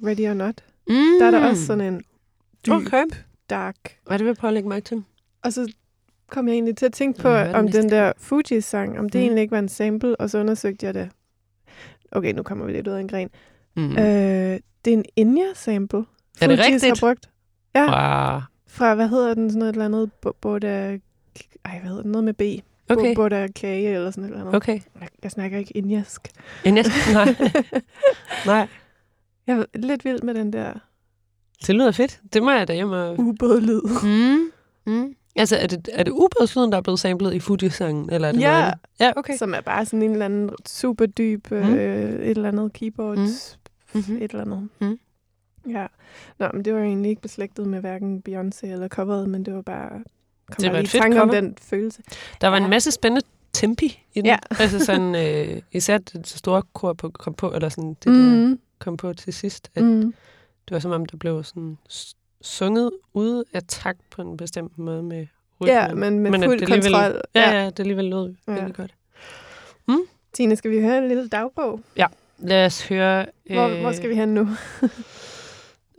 Ready or Not. Mm. Der er der også sådan en dyb, okay. dark. Hvad det vil prøve at lægge mig til? Og så kom jeg egentlig til at tænke på, ja, om den der Fugees sang, om det mm. egentlig ikke var en sample, og så undersøgte jeg det. Okay, nu kommer vi lidt ud af en gren. Mm. Øh, det er en India-sample. Er det rigtigt? Har brugt. Ja. Wow. Fra, hvad hedder den, sådan noget eller andet, Boda... Ej, hvad hedder den? Noget med B. Okay. Boda Kage eller sådan noget eller andet. Okay. Jeg, jeg snakker ikke indiask. Indiask? Nej. Nej. Jeg er lidt vild med den der... Det lyder fedt. Det må jeg da hjemme... Ubådlyd. Mm. Mm. Altså, er det, er det ubådslyden, der er blevet samlet i Fuji-sangen? Eller er det ja. Noget andet? Ja, okay. Som er bare sådan en eller anden super dyb, mm. øh, et eller andet keyboard... Mm. Mm-hmm. Et eller andet. Mm. Ja. Nå, men det var egentlig ikke beslægtet med hverken Beyoncé eller coveret, men det var bare... Kom det var et fedt cover. Om den følelse. Der var ja. En masse spændende tempi i den. Ja. Altså sådan, øh, især det store kor på, kom på, eller sådan det mm. der kom på til sidst, at mm. det var som om, der blev sådan sunget ude af takt på en bestemt måde med rytmen. Ja, men med men fuld det kontrol. Ja, ja, det alligevel lød virkelig godt. Mm? Tine, skal vi høre en lille dagbog? Ja, lad os høre... Hvor, øh, hvor skal vi hen nu?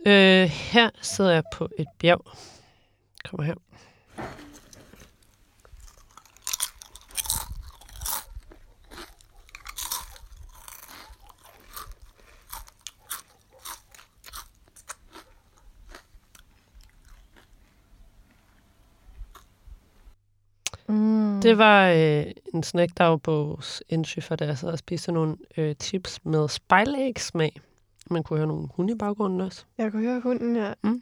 øh, her sidder jeg på et bjerg. Kommer her. Mm. Det var øh, en snackdagbogs indtryk for, da jeg sad og spiste nogle øh, chips med spejlægsmag. Man kunne høre nogle hunde i baggrunden også. Jeg kunne høre hunden, ja. Mm.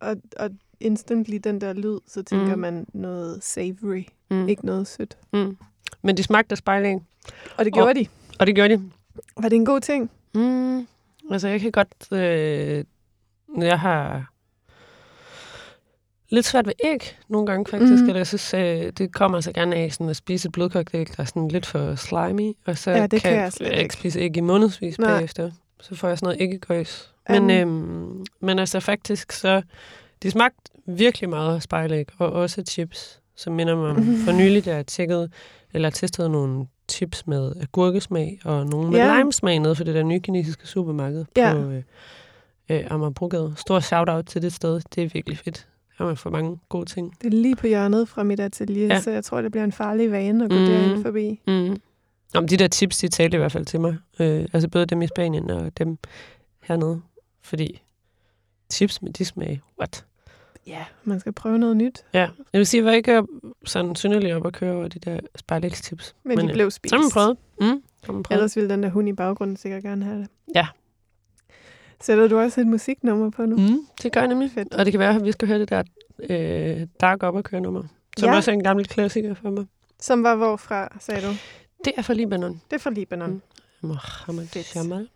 Og, og instantly den der lyd, så tænker mm. man noget savory, mm. ikke noget sødt. Mm. Men de smagte af spejlæg. Og det gjorde og, de. Og det gjorde de. Var det en god ting? Mm. Altså, jeg kan godt... Øh, jeg har... Lidt svært ved æg, nogle gange faktisk, mm. eller jeg synes, det kommer så gerne af sådan at spise et blødkogt æg, der er sådan lidt for slimy, og så ja, kan, kan jeg, jeg ikke spise æg i månedsvis nej. Bagefter. Så får jeg sådan noget æggegøjs. Men, um. øhm, men altså faktisk, så de smagte virkelig meget af spejlæg, og også chips, som minder mig om for nylig, da jeg tjekkede, eller testede nogle chips med agurkesmag, og nogle med yeah. limesmag nede for det der nye kinesiske supermarked yeah. på øh, øh, Amagerbrogade. Stor shout-out til det sted, det er virkelig fedt. Og man får mange gode ting. Det er lige på hjørnet fra mit atelier, ja. Så jeg tror, det bliver en farlig vane at gå mm. derinde forbi. Mm. Om de der tips, de talte i hvert fald til mig. Øh, altså både dem i Spanien og dem hernede. Fordi tips med de smag, what? Ja, man skal prøve noget nyt. Ja, jeg vil sige, at jeg var ikke sådan synderligt op at køre over de der spejlægstips. Men, Men de blev spist. Så man prøvede. Mm. prøvede. Ellers ville den der hund i baggrunden sikkert gerne have det. Ja. Sætter du også et musiknummer på nu? Mm, det gør jeg nemlig. Fedt. Og det kan være, at vi skal høre det der øh, Dark Up og Køre nummer, som ja. Også er en gammel klassiker for mig. Som var hvorfra, sagde du? Det er fra Libanon. Det er fra Libanon. Mm. Mohammed Jamal.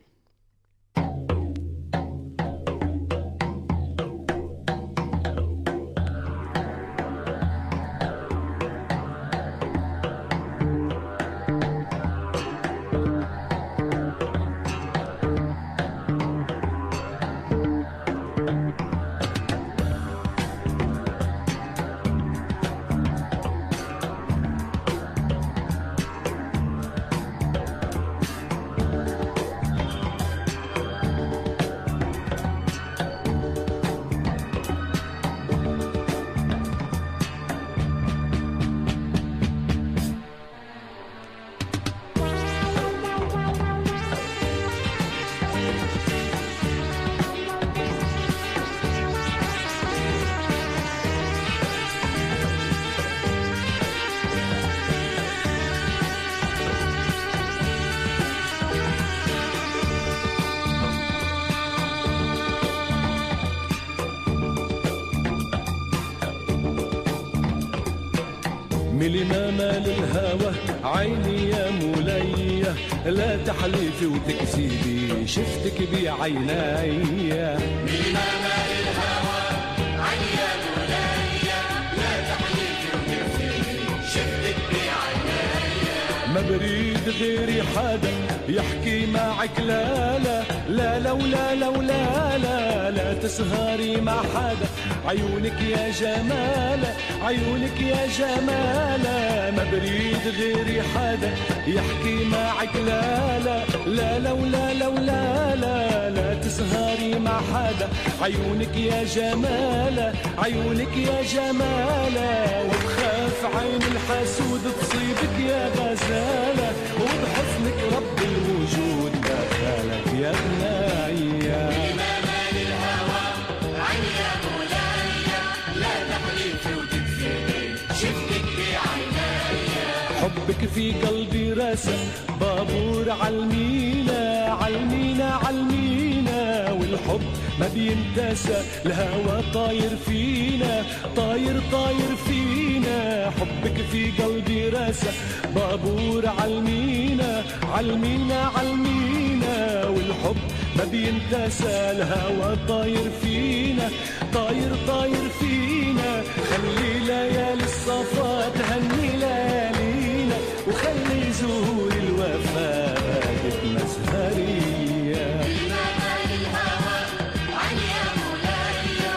لا تحلفي وتكسبي شفتك بعيناي من مال الهوى عيا مولايا لا تحلفي وتكسبي شفتك بعيناي ما بريد غيري حدا يحكي معك لا لا لا لولا لولا لا لا تسهري مع حدا عيونك يا جماله عيونك يا جماله ما بريد غيري حدا يحكي معك لا لا لا لولا لولا لا لا تسهري مع حدا عيونك يا جماله عيونك يا جماله وبخاف عين الحسود تصيبك يا غزاله وبحزنك رب الوجود ما خالك يا بنايا حبك في قلبي راسا بابور عالمينا عالمينا عالمينا والحب ما بينتسى الهوى طاير فينا طاير طاير فينا حبك في قلبي راسا بابور عالمينا عالمينا عالمينا والحب ما بينتسى الهوى طاير فينا طاير طاير فينا خلي ليالي الصفا تهني ليالي وخلي زهور الوفا بادتنا سهرية بما مال الهوى عن يا مولايا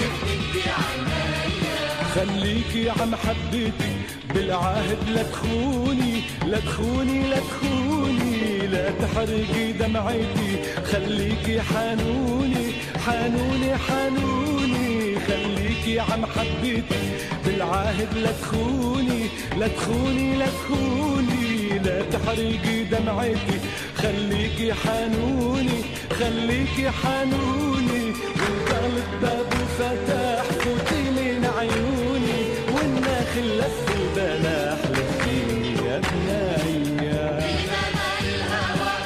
شفتك يا عمايا خليكي يا عم حبيبي بالعهد لا تخوني لا تخوني لا تخوني لا تحرقي دمعتي خليكي حنوني حنوني حنوني خليكي يا عم حبيبي بالعهد لا تخوني لا تخوني لا تخوني لا تحرقي دمعتي خليكي حنوني خليكي حنوني والضل الباب وفتح فوتي من عيوني والناخل لف البناح لفيني يا بنايا بسمع الهوى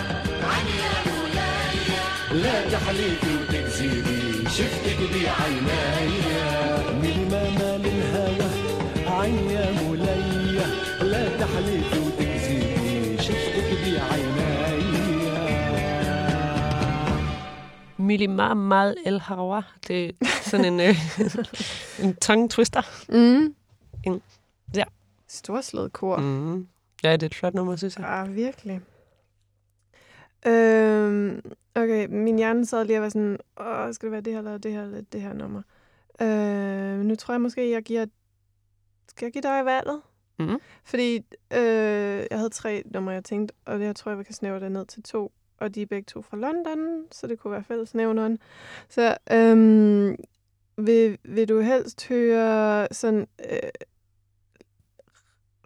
عن يا مولايا لا تحليكي وتكذبي شفتك بعينايا من مال الهوى عن يا مولايا لا تحليكي وتكذبي شفتك بعينايا Milimar Mal El Hawa. Det er sådan en, øh, en tongue-twister. Mm. En, ja. Storslået kor. Mm. Ja, det er et flot nummer, synes jeg. Ja, ah, virkelig. Øhm, okay, min hjerne sad lige og var sådan, åh, skal det være det her, eller det her, eller det her nummer? Øhm, nu tror jeg måske, jeg giver... Skal jeg give dig valget? Mm. Fordi øh, jeg havde tre numre, jeg tænkte, og det her tror jeg, vi kan snævre det ned til to. Og de er begge to fra London, så det kunne være fællesnævneren. Så øhm, vil, vil du helst høre sådan øh,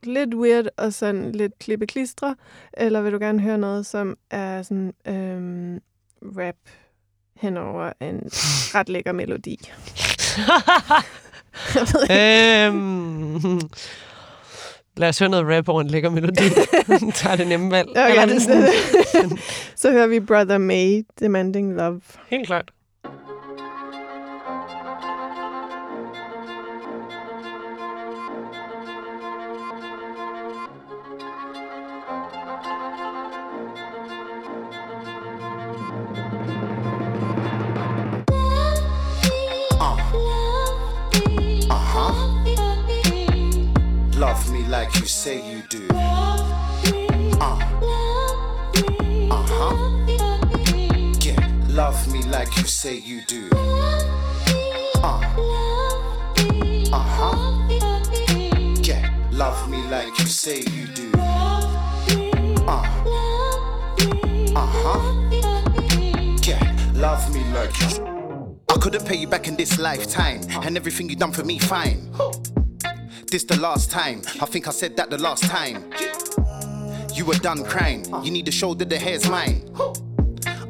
lidt weird og sådan lidt klippe-klistre, eller vil du gerne høre noget, som er sådan øhm, rap henover en ret lækker melodi? øhm... Lad os høre noget rap over en lækker melodi. Tager det nemme valg. Okay, det sådan... Så hører vi Brother May, Demanding Love. Helt klart. Like you say you do. Love me, uh. love me, uh-huh. Yeah, love me like you say you do. Uh. Uh-huh. Yeah, love me like you say you do. Uh. Uh-huh. Yeah, love me like you. I couldn't pay you back in this lifetime, and everything you done for me, fine. This the last time, I think I said that the last time. You were done crying, you need a shoulder, the hair's mine.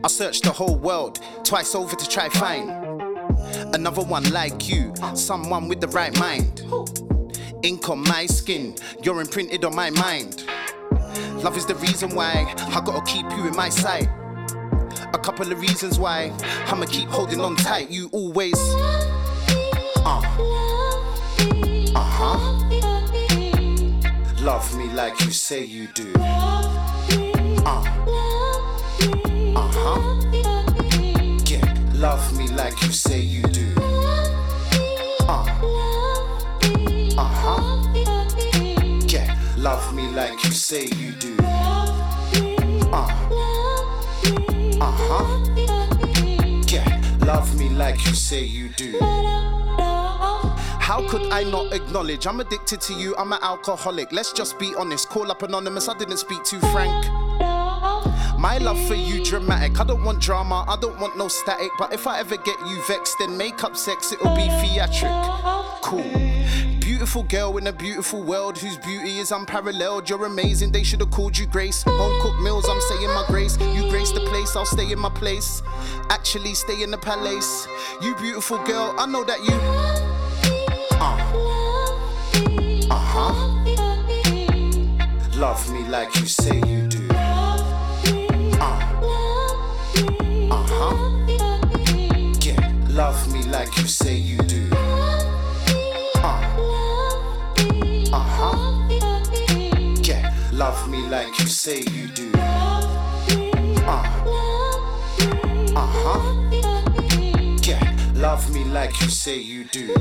I searched the whole world, twice over to try find another one like you, someone with the right mind. Ink on my skin, you're imprinted on my mind. Love is the reason why I gotta keep you in my sight. A couple of reasons why I'ma keep holding on tight. You always uh. Uh-huh. Love me like you say you do. Uh. Uh-huh. Yeah, love me like you say you do. Uh. Uh-huh. Yeah, love me like you say you do. Uh. Uh-huh. Yeah, love me like you say you do. How could I not acknowledge? I'm addicted to you, I'm an alcoholic. Let's just be honest, call up anonymous, I didn't speak too frank. My love for you dramatic, I don't want drama, I don't want no static. But if I ever get you vexed, then make up sex, it'll be theatric. Cool. Beautiful girl in a beautiful world, whose beauty is unparalleled. You're amazing, they should have called you Grace. Won't cook meals, I'm saying my grace. You grace the place, I'll stay in my place. Actually stay in the palace. You beautiful girl, I know that you... Uh-huh. Love me like you say you do. Uh. Uh-huh. Yeah, love me like you say you do. Uh. Uh-huh. Yeah, love me like you say you do. Uh. Uh-huh. Yeah, love me like you say you do.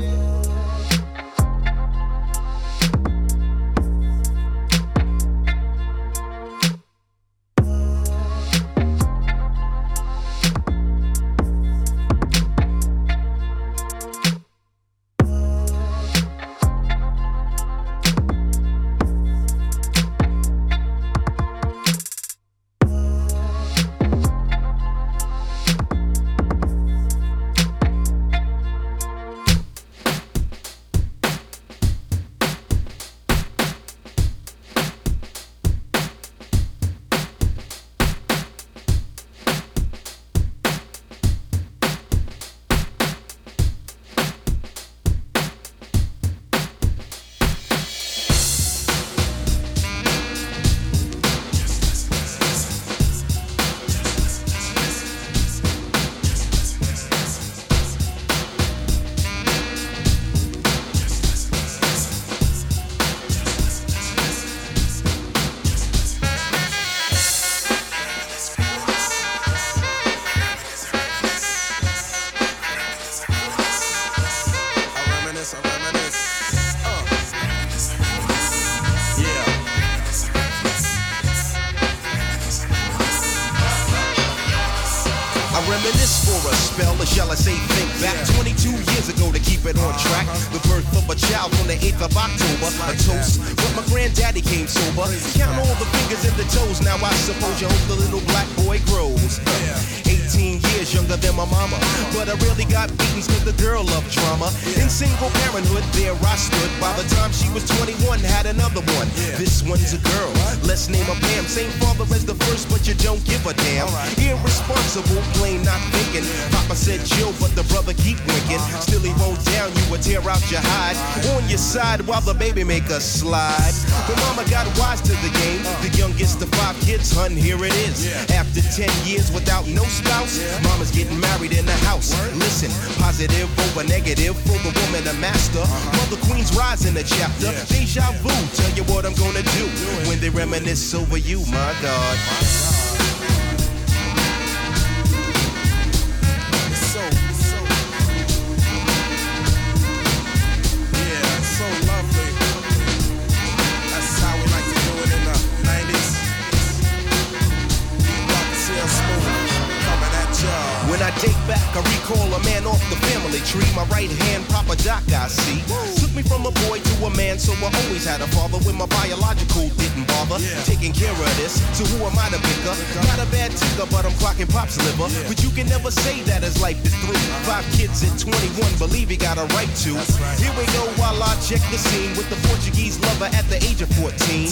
doing this for a spell, or shall I say think back twenty-two years ago to keep it on track. The birth of a child on the eighth of October, a toast, but my granddaddy came sober. Count all the fingers and the toes, now I suppose you hope the little black boy grows. eighteen years younger than my mama, but I really got beatings cause the girl loved drama. In single parenthood there I stood, by the time she was twenty-one had another one. This one's a girl, let's name her Pam. Same father as the first but you don't give a damn. Irresponsible, plain not thinking. Papa said chill but the brother keep winking. Still he won't down, you would tear out your hide. On your side while the baby make a slide. But mama got wise to the game, the youngest of five kids, hun, here it is. After ten years without no spouse, mama's getting married in the house. Listen, positive over negative, for the woman a master. Mother Queen's rise in the chapter. Deja vu, tell you what I'm gonna do when they reminisce over you, my God. When I date back, I recall a man off the family tree. My right hand, Papa Doc, I see. Took me from a boy to a man, so I always had a father. When my biological didn't bother, yeah. Taking care of this, so who am I to bicker? Not a bad ticker, but I'm clocking Pop's liver. Yeah. But you can never say that his life is through. Five kids at twenty-one, believe he got a right to. Right. Here we go while I check the scene with the Portuguese lover at the age of fourteen.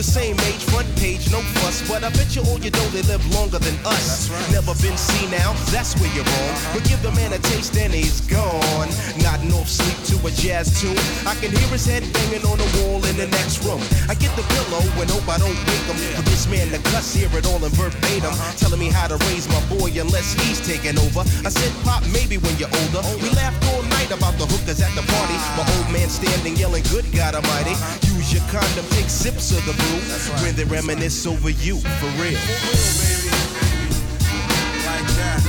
The same age, front page, no fuss. But I bet you all you know they live longer than us. Right. Never been seen out, that's where you're wrong, but give the man a taste and he's gone. Nodding off sleep to a jazz tune, I can hear his head banging on the wall in the next room. I get the pillow and hope I don't wake him, but this man the cuss, hear it all in verbatim, telling me how to raise my boy unless he's taking over. I said, Pop, maybe when you're older. We laughed all night about the hookers at the party. My old man standing yelling, good God Almighty, use your condom, take sips of the brew when they reminisce over you, for real. For real, baby. Like that.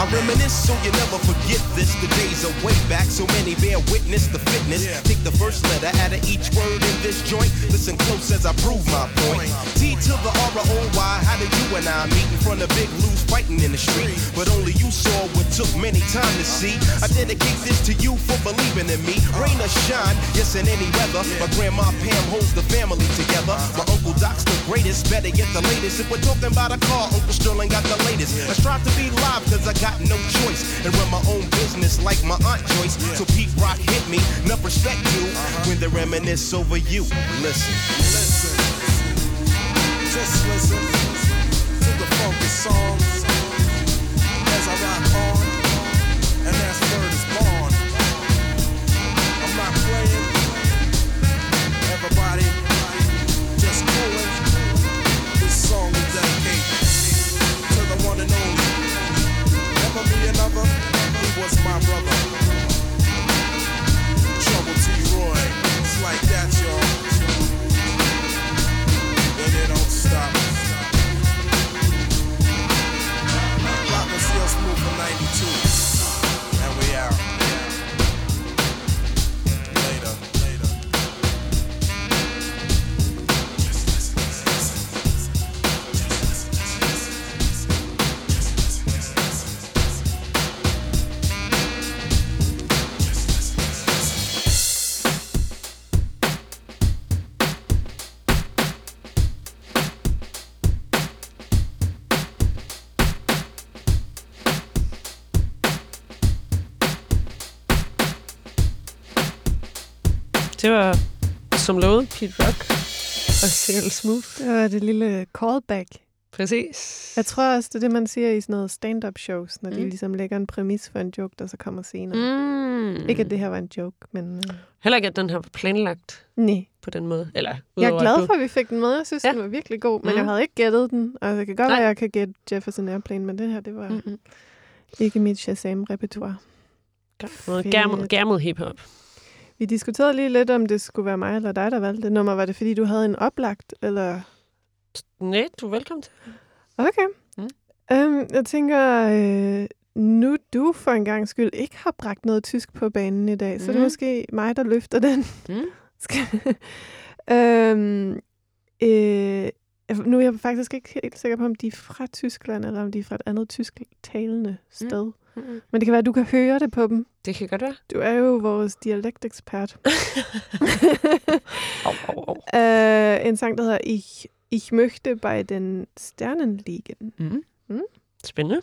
I reminisce so you never forget this. The days are way back, so many bear witness the fitness. Yeah. Take the first letter out of each word in this joint. Listen close as I prove my point. T to the R O Y, how did you and I meet in front of Big Lou's fighting in the street? But only you saw what took many time to see. I dedicate this to you for believing in me. Rain or shine, yes in any weather. My grandma Pam holds the family together. My Uncle Doc's the greatest, better get the latest. If we're talking about a car, Uncle Sterling got the latest. I strive to be live cause I got no choice and run my own business like my Aunt Joyce. Yeah. So Pete Rock hit me, enough respect you uh-huh. when they reminisce over you. Listen, listen, just listen to the funky song as I rock on, and as word is born. I'm not playing, everybody just cooling. This song is dedicated to the one and only. Never be another, he was my brother. Trouble T-Roy, it's like that, y'all. And it don't stop. Rock and C L Smooth for ninety-two. And we out. Det var, som lovet, Pete Rock og C L Smooth. Det var det lille callback. Præcis. Jeg tror også, det er det, man siger i sådan noget stand-up shows, når mm. de ligesom lægger en præmis for en joke, der så kommer senere. Mm. Ikke at det her var en joke, men... Heller ikke, at den her var planlagt Næh. På den måde. Eller, jeg er glad for, at vi fik den med. Jeg synes, ja. Den var virkelig god, men mm. jeg havde ikke gættet den. Og det kan godt Nej. være, at jeg kan gætte Jefferson Airplane, men det her, det var mm-hmm. ikke mit Shazam-repertoire. Gærmet hip-hop. Vi diskuterede lige lidt, om det skulle være mig eller dig, der valgte det nummer. Var det, fordi du havde en oplagt, eller...? Nej, du er velkommen til. Okay. Mm. Um, jeg tænker, øh, nu du for en gang skyld ikke har bragt noget tysk på banen i dag, mm. så det er måske mig, der løfter den. Mm. um, øh, nu er jeg faktisk ikke helt sikker på, om de er fra Tyskland, eller om de er fra et andet tysktalende sted. Mm. Mm-hmm. Men det kan være, at du kan høre det på dem. Det kan godt være. Du er jo vores dialektekspert. oh, oh, oh. Uh, en sang, der hedder Ich, ich möchte bei den Sternen liegen. Mm. Mm. Spændende.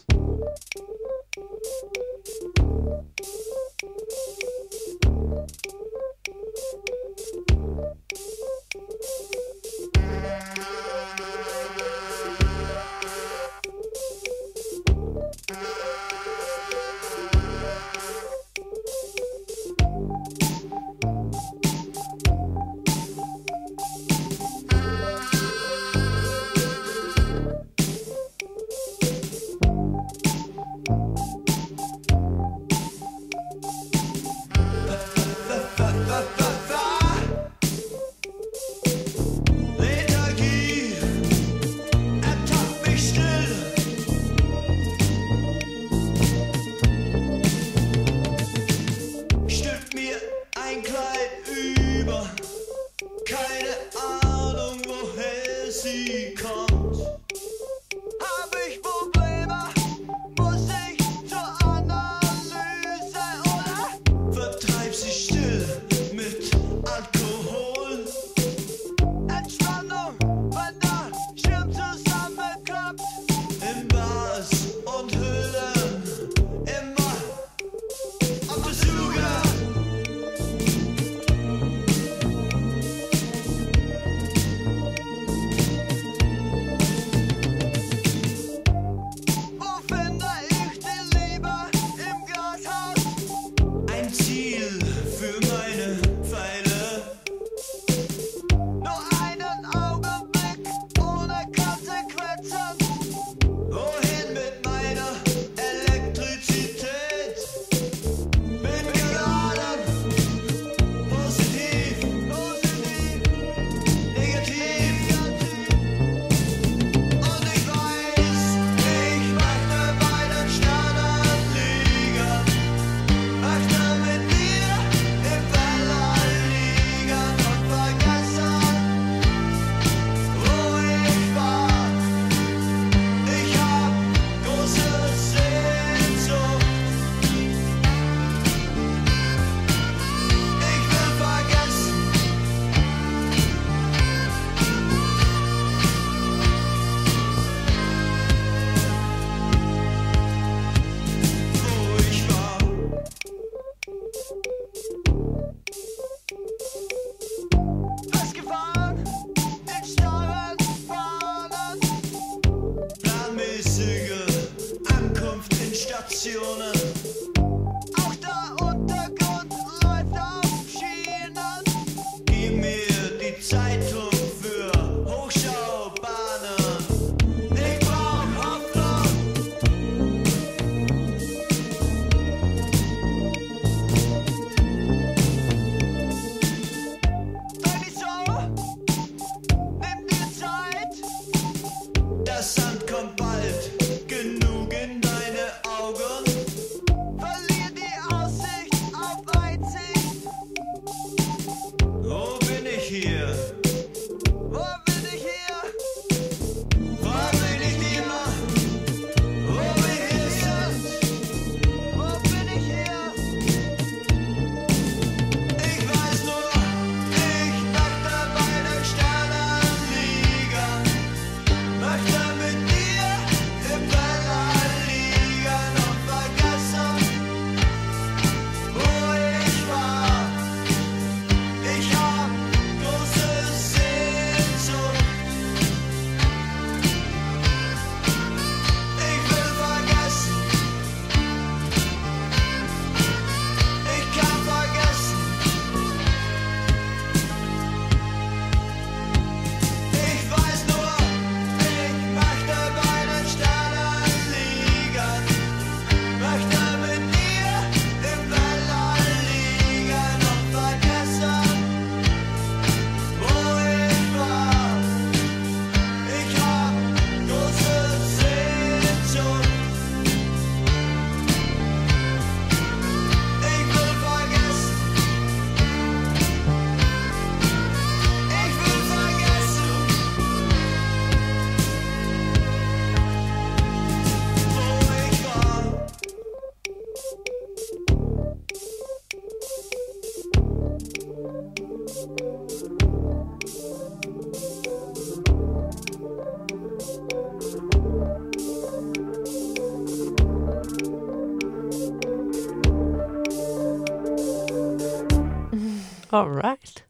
Alright.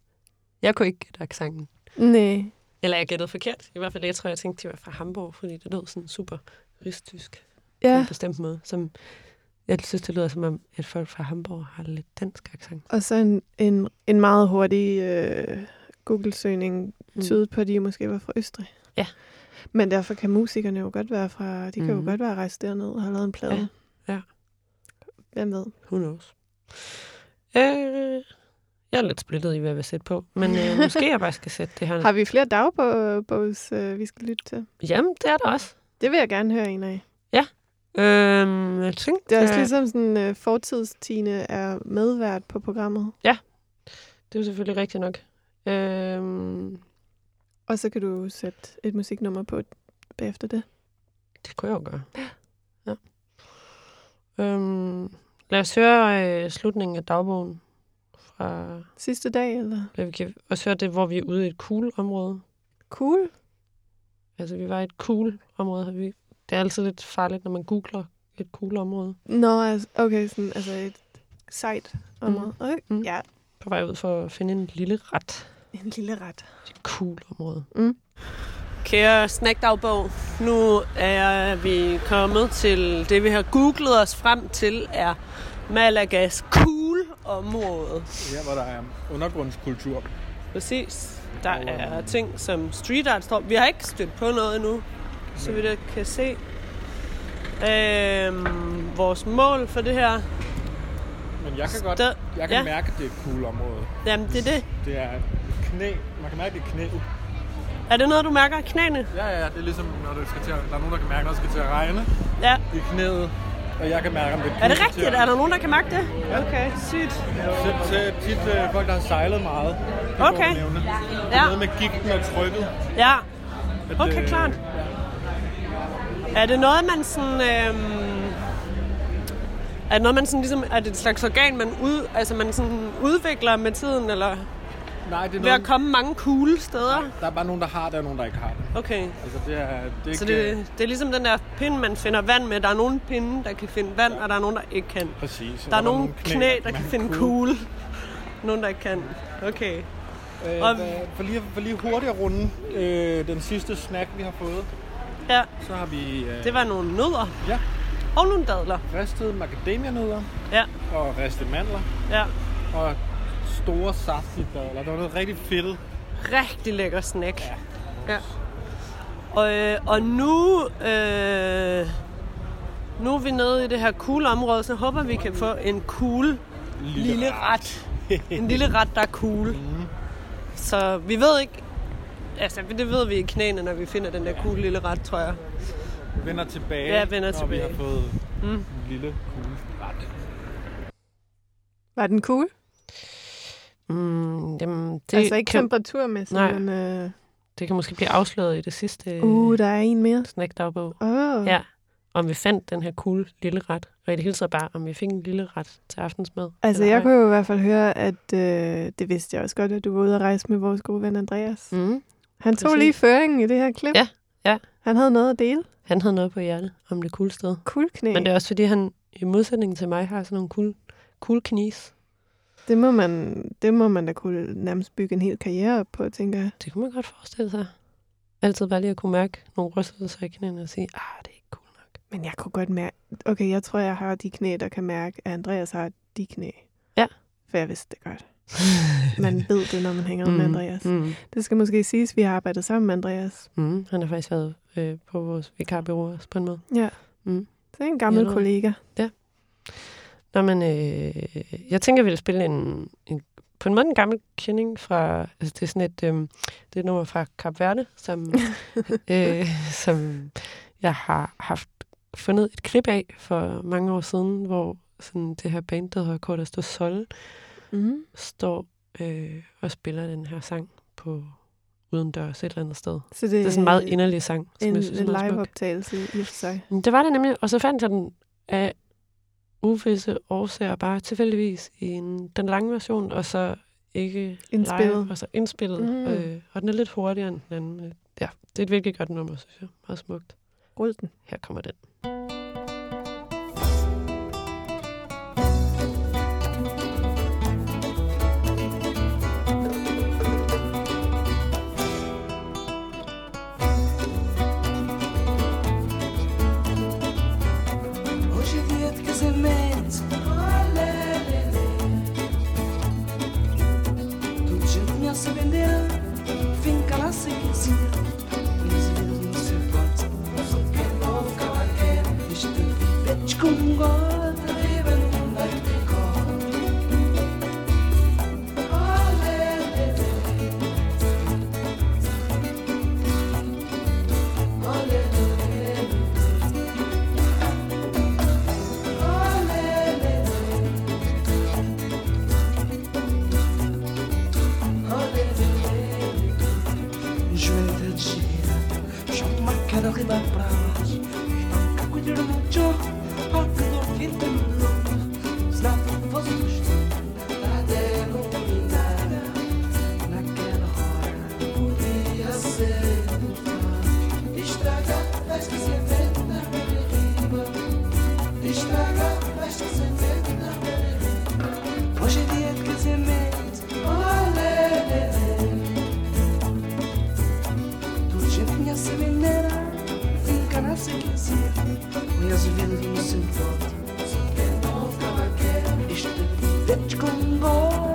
Jeg kunne ikke gætte aksangen. Nej. Eller jeg gættede forkert. I hvert fald jeg tror, jeg tænkte, de var fra Hamburg, fordi det lød sådan super rigsdysk. Ja. På en bestemt måde, som... Jeg synes, det lyder som om, at folk fra Hamburg har lidt dansk accent. Og så en, en, en meget hurtig øh, Google-søgning tyder mm. på, at de måske var fra Østrig. Ja. Men derfor kan musikerne jo godt være fra... De kan mm. jo godt være rejst derned og have lavet en plade. Ja. Ja. Hvem ved? Who knows? Øh, jeg er lidt splittet i, hvad jeg vil sætte på. Men øh, måske jeg bare skal sætte det her. Har vi flere dagbogs, øh, vi skal lytte til? Jamen, det er der også. Det vil jeg gerne høre en af. Ja. Øhm, jeg tænkte, det er også ligesom sådan, at uh, fortidstine er medvært på programmet. Ja, det er jo selvfølgelig rigtigt nok. Øhm, og så kan du sætte et musiknummer på bagefter det. Det kunne jeg jo gøre. Ja. Ja. Øhm, lad os høre øh, slutningen af dagbogen fra... Sidste dag, eller? Vi kan også høre det, hvor vi er ude i et cool område. Cool? Altså, vi var i et cool område, har vi... Det er altid lidt farligt, når man googler et cool område. Nå, altså, okay, sådan, altså et sejt område. Mm. Okay. Mm. Ja. På vej ud for at finde en lille ret. En lille ret. Et cool område. Mm. Kære snackdagbog, nu er vi kommet til det, vi har googlet os frem til, er Malagas cool område. Ja, hvor der er undergrundskultur. Præcis. Der er ting som street art står. Vi har ikke stødt på noget endnu. Så vi der kan se øhm, vores mål for det her. Men jeg kan godt St- jeg kan ja. mærke, at det er et cool område. Jamen, det er det. Det er knæ. Man kan mærke, det er knæ. Er det noget, du mærker i knæene? Ja, ja, det er ligesom, når du skal til at, der er nogen, der kan mærke, når du skal til at regne ja. i knæet. Og jeg kan mærke, om det er Er det rigtigt? At... Er der nogen, der kan mærke det? Ja. Okay, sygt. Til tit øh, folk, der har sejlet meget. Okay. Det er noget med gigten og trykket. Ja. Okay, øh, klart. Er det noget, man sådan... Øhm, er det noget, man sådan ligesom... Er det et slags organ, man, ud, altså man sådan udvikler med tiden, eller... Nej, det er ved nogen, at komme mange cool steder? Nej, der er bare nogen, der har det, og nogen, der ikke har det. Okay. Altså, det er, det er så ikke, det, det er ligesom den der pinde, man finder vand med. Der er nogle pinde, der kan finde vand, ja. og der er nogen, der ikke kan. Præcis. Der, der er nogle knæ, knæ der kan finde cool. cool. Nogen, der ikke kan. Okay. Øh, og, der, for, lige, for lige hurtigt at runde øh, den sidste snack, vi har fået... Ja. Så har vi... Øh... Det var nogle nødder. Ja. Og nogle dadler. Ristede macadamia-nødder. Ja. Og ristede mandler. Ja. Og store saftige dadler. Det var noget rigtig fedt. Rigtig lækker snack. Ja. ja. Og, øh, og nu... Øh, nu er vi nede i det her cool område, så håber vi kan få en cool lille, lille ret. ret. En lille ret, der er cool. Mm. Så vi ved ikke... Altså, det ved vi i knæene, når vi finder den der cool ja. lille ret, tror jeg. Vender tilbage, ja, vender når tilbage. Vi har fået mm. en lille cool ret. Var den cool? Mm, jamen, det altså ikke kan... temperaturmæssigt, men... Øh... Det kan måske blive afsløret i det sidste... Uh, der er en mere. Snackdagbog. Oh. Ja, om vi fandt den her cool lille ret. Og i det hele taget bare, om vi fik en lille ret til aftensmad. Altså, jeg kunne jo i hvert fald høre, at... Øh, det vidste jeg også godt, at du var ude at rejse med vores gode ven Andreas. Mm. Han tog Præcis. lige føringen i det her klip. Ja, ja. Han havde noget at dele. Han havde noget på hjertet om det cool sted. Cool knæ. Men det er også fordi, han i modsætning til mig har sådan nogle cool, cool knis. Det må, man, det må man da kunne nærmest bygge en hel karriere op på, tænker jeg. Det kunne man godt forestille sig. Altid bare lige at kunne mærke nogle rystelser i knæene og sige, ah, det er ikke cool nok. Men jeg kunne godt mærke... Okay, jeg tror, jeg har de knæ, der kan mærke, at Andreas har de knæ. Ja. For jeg vidste det godt. Man ved det, når man hænger mm, med Andreas. Mm. Det skal måske siges, at vi har arbejdet sammen med Andreas. Mm, han har faktisk været øh, på vores vikarbureau på en måde. Ja, mm. det er en gammel ja, kollega. Ja. Nå, men øh, jeg tænker, at vi vil spille en, en, på en måde en gammel kending fra... Altså, det er sådan et, øh, det er et nummer fra Cap Verde, som, øh, som jeg har haft fundet et klip af for mange år siden, hvor sådan det her band, der hedder Kortet Stå Sol, Mm. står øh, og spiller den her sang på udendørs et eller andet sted. Så det, det er sådan en meget inderlig sang. Som en jeg synes, en live-optagelse i og for sig. Det var det nemlig, og så fandt jeg den af uvisse årsager bare tilfældigvis i en, den lange version, og så ikke indspillet. live, og så indspillet. Mm. Øh, og den er lidt hurtigere end den anden. Ja, det er et virkelig godt nummer, synes jeg. Meget smukt. Rul den. Her kommer den. las bravas, y tampoco lloro mucho, porque no siento dolor. It's not for you, la denominada, naquela hora podia ser estragada, mas que se vende na beira riba, estragada, mas que se vende na beira riba. Hoje é dia de casamento, olé. Essa menina fica na sequência. Conheço o vento no seu toque. Este vento descongou.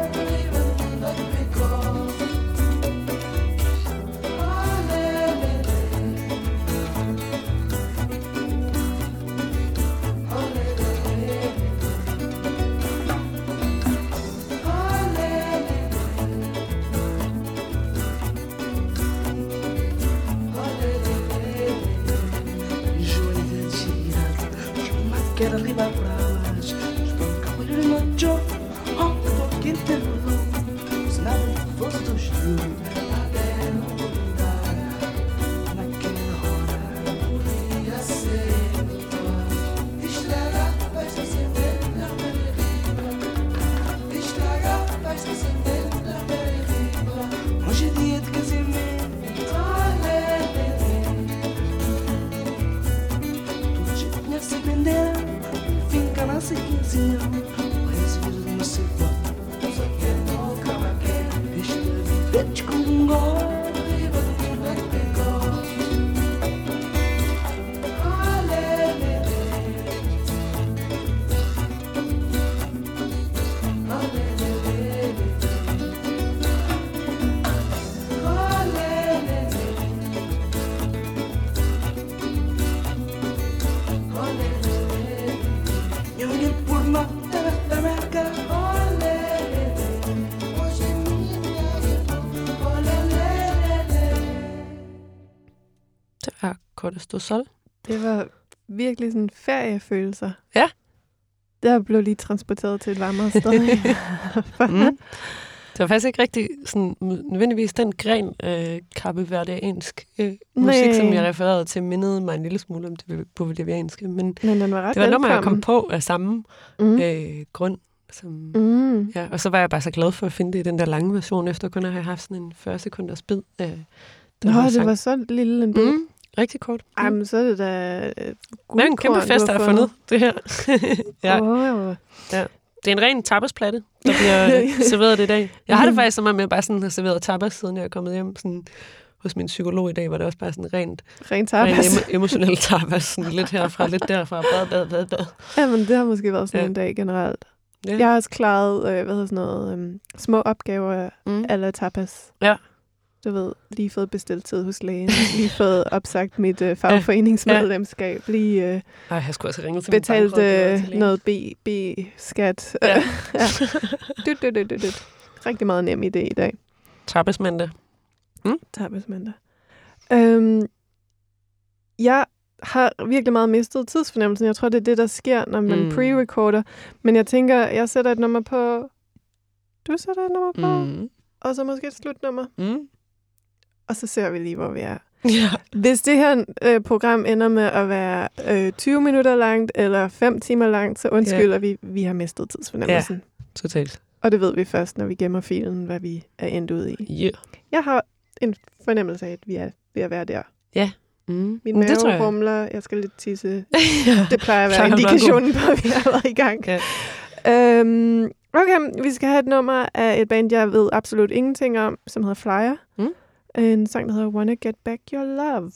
Det var virkelig sådan feriefølelser. Ja. Der blev lige transporteret til et varmere sted. mm. Det var faktisk ikke rigtig sådan, nødvendigvis den gren øh, kapverdiansk øh, musik, som jeg refererede til, mindede mig en lille smule om det bolivianske. Men, men den var ret det var nummer, jeg kom på af samme mm. øh, grund. Som, mm. ja, og så var jeg bare så glad for at finde det i den der lange version, efter kun at have haft sådan en fyrre sekunders bid. Øh, Nå, det sang. Var så lille en bid. Mm. Rigtig kort. Mm. Jamen, så er det da uh, guldkorn. En kæmpe fest, der har fundet det her. ja. Oh. Ja. Det er en ren tapasplatte, der bliver serveret det i dag. Jeg har det faktisk som om, jeg bare sådan har serveret tapas, siden jeg er kommet hjem sådan, hos min psykolog i dag, var det også bare sådan rent ren tapas. Ren em- emotionel tapas. Sådan lidt herfra, lidt derfra. Bad, bad, bad, bad. Jamen, det har måske været sådan ja. En dag generelt. Ja. Jeg har også klaret øh, hvad hedder sådan noget, øh, små opgaver mm. a la tapas. Ja. Du ved, lige fået bestilt tid hos lægen, lige fået opsagt mit øh, fagforeningsmedlemskab, lige øh, Ej, jeg skulle også ringe til betalt øh, noget B B-skat. Ja. ja. Dut, dut, dut, dut. Rigtig meget nem idé i dag. Tapasmandag. Mm? Tapasmandag. Øhm, jeg har virkelig meget mistet tidsfornemmelsen. Jeg tror, det er det, der sker, når man mm. pre-recorder. Men jeg tænker, jeg sætter et nummer på... Du sætter et nummer på... Mm. Og så måske et slutnummer. Mm. Og så ser vi lige, hvor vi er. Yeah. Hvis det her øh, program ender med at være øh, tyve minutter langt, eller fem timer langt, så undskylder yeah. vi, vi har mistet tidsfornemmelsen. Ja, yeah. totalt. Og det ved vi først, når vi gemmer filen, hvad vi er endt ud i. Yeah. Jeg har en fornemmelse af, at vi er ved at være der. Ja. Yeah. Mm. Min mave det rumler, jeg skal lidt tisse. ja. Det plejer at være indikationen på, at vi har været i gang. Ja. Yeah. Øhm, Okay, vi skal have et nummer af et band, jeg ved absolut ingenting om, som hedder Flyer. Mm. En sang, der hedder Wanna Get Back Your Love.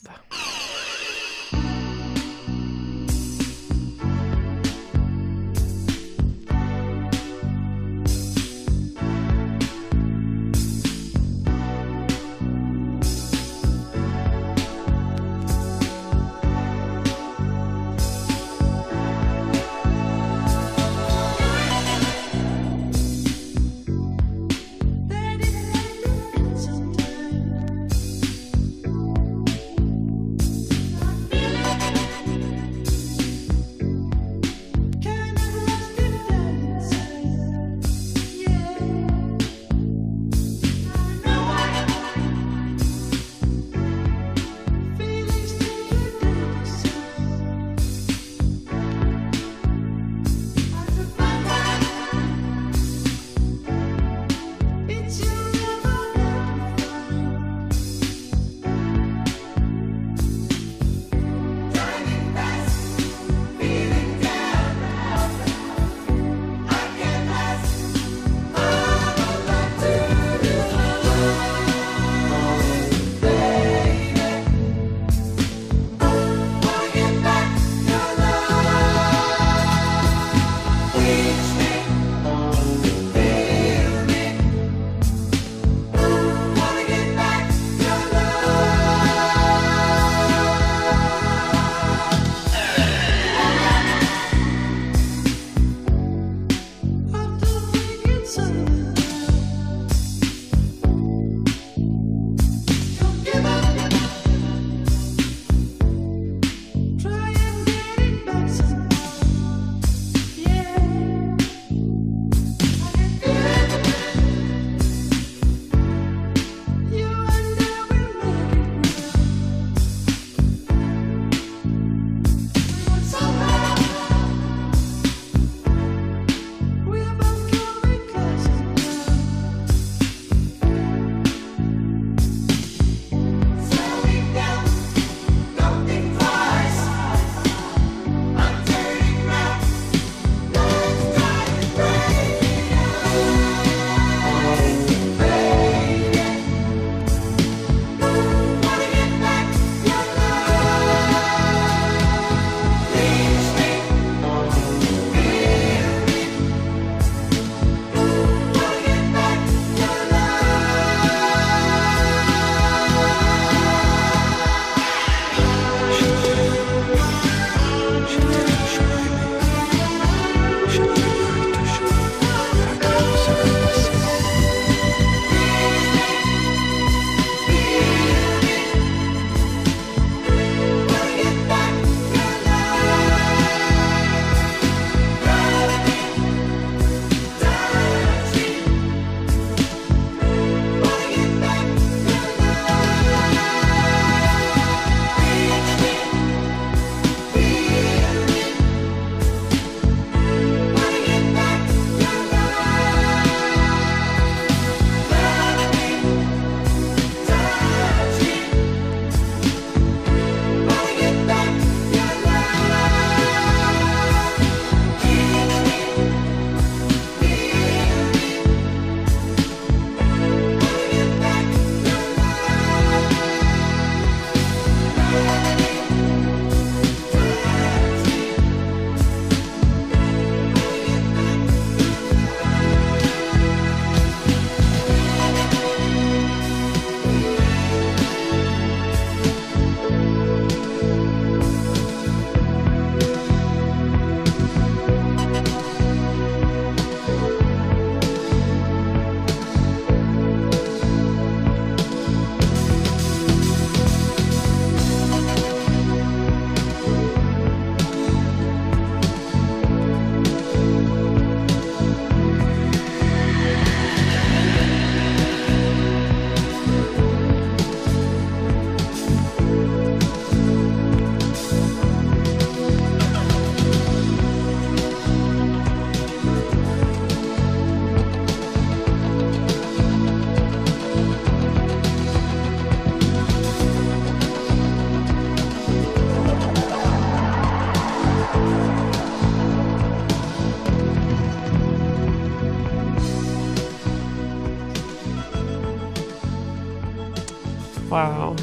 Wow.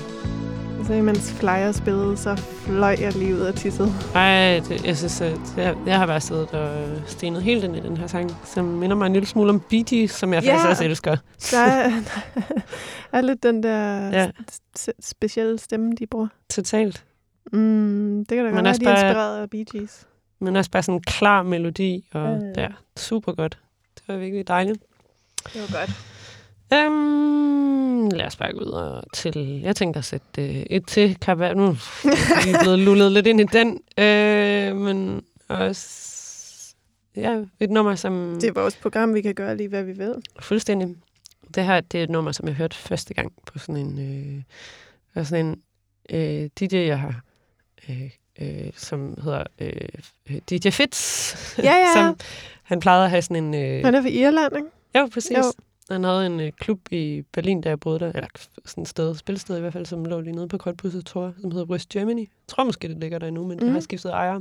Så imens Flyer spillede, så fløj jeg lige ud af tisset. Ej, det, jeg synes, at jeg, jeg har bare siddet og stenet helt ind i den her sang, som minder mig en lille smule om Bee-Gees, som jeg yeah. faktisk også elsker. Der er, der er lidt den der ja. s- specielle stemme, de bruger. Totalt. Mm, det kan da godt være, de er inspireret af Bee-Gees. Men også bare sådan en klar melodi, og mm. ja, super godt. Det var virkelig dejligt. Det var godt. Um, lad os bare gå ud og til... Jeg tænkte at sætte uh, et til Cap Verde. Nu er vi blevet lullet lidt ind i den. Uh, men også... Ja, et nummer, som... Det er vores program, vi kan gøre lige, hvad vi ved. Fuldstændig. Det her det er et nummer, som jeg hørte første gang på sådan en... Øh, sådan en øh, D J, jeg har... Øh, øh, som hedder øh, D J Fitz. Ja, ja. Som, han plejede at have sådan en... Øh, han er fra Irland, ikke? Jo, præcis. Jo. Han havde en ø, klub i Berlin, der jeg boede der, eller sådan et sted, spilsted i hvert fald, som lå lige nede på Kortbusset Tor, som hedder West Germany. Jeg tror måske, det ligger der endnu, men mm. jeg har skiftet ejer.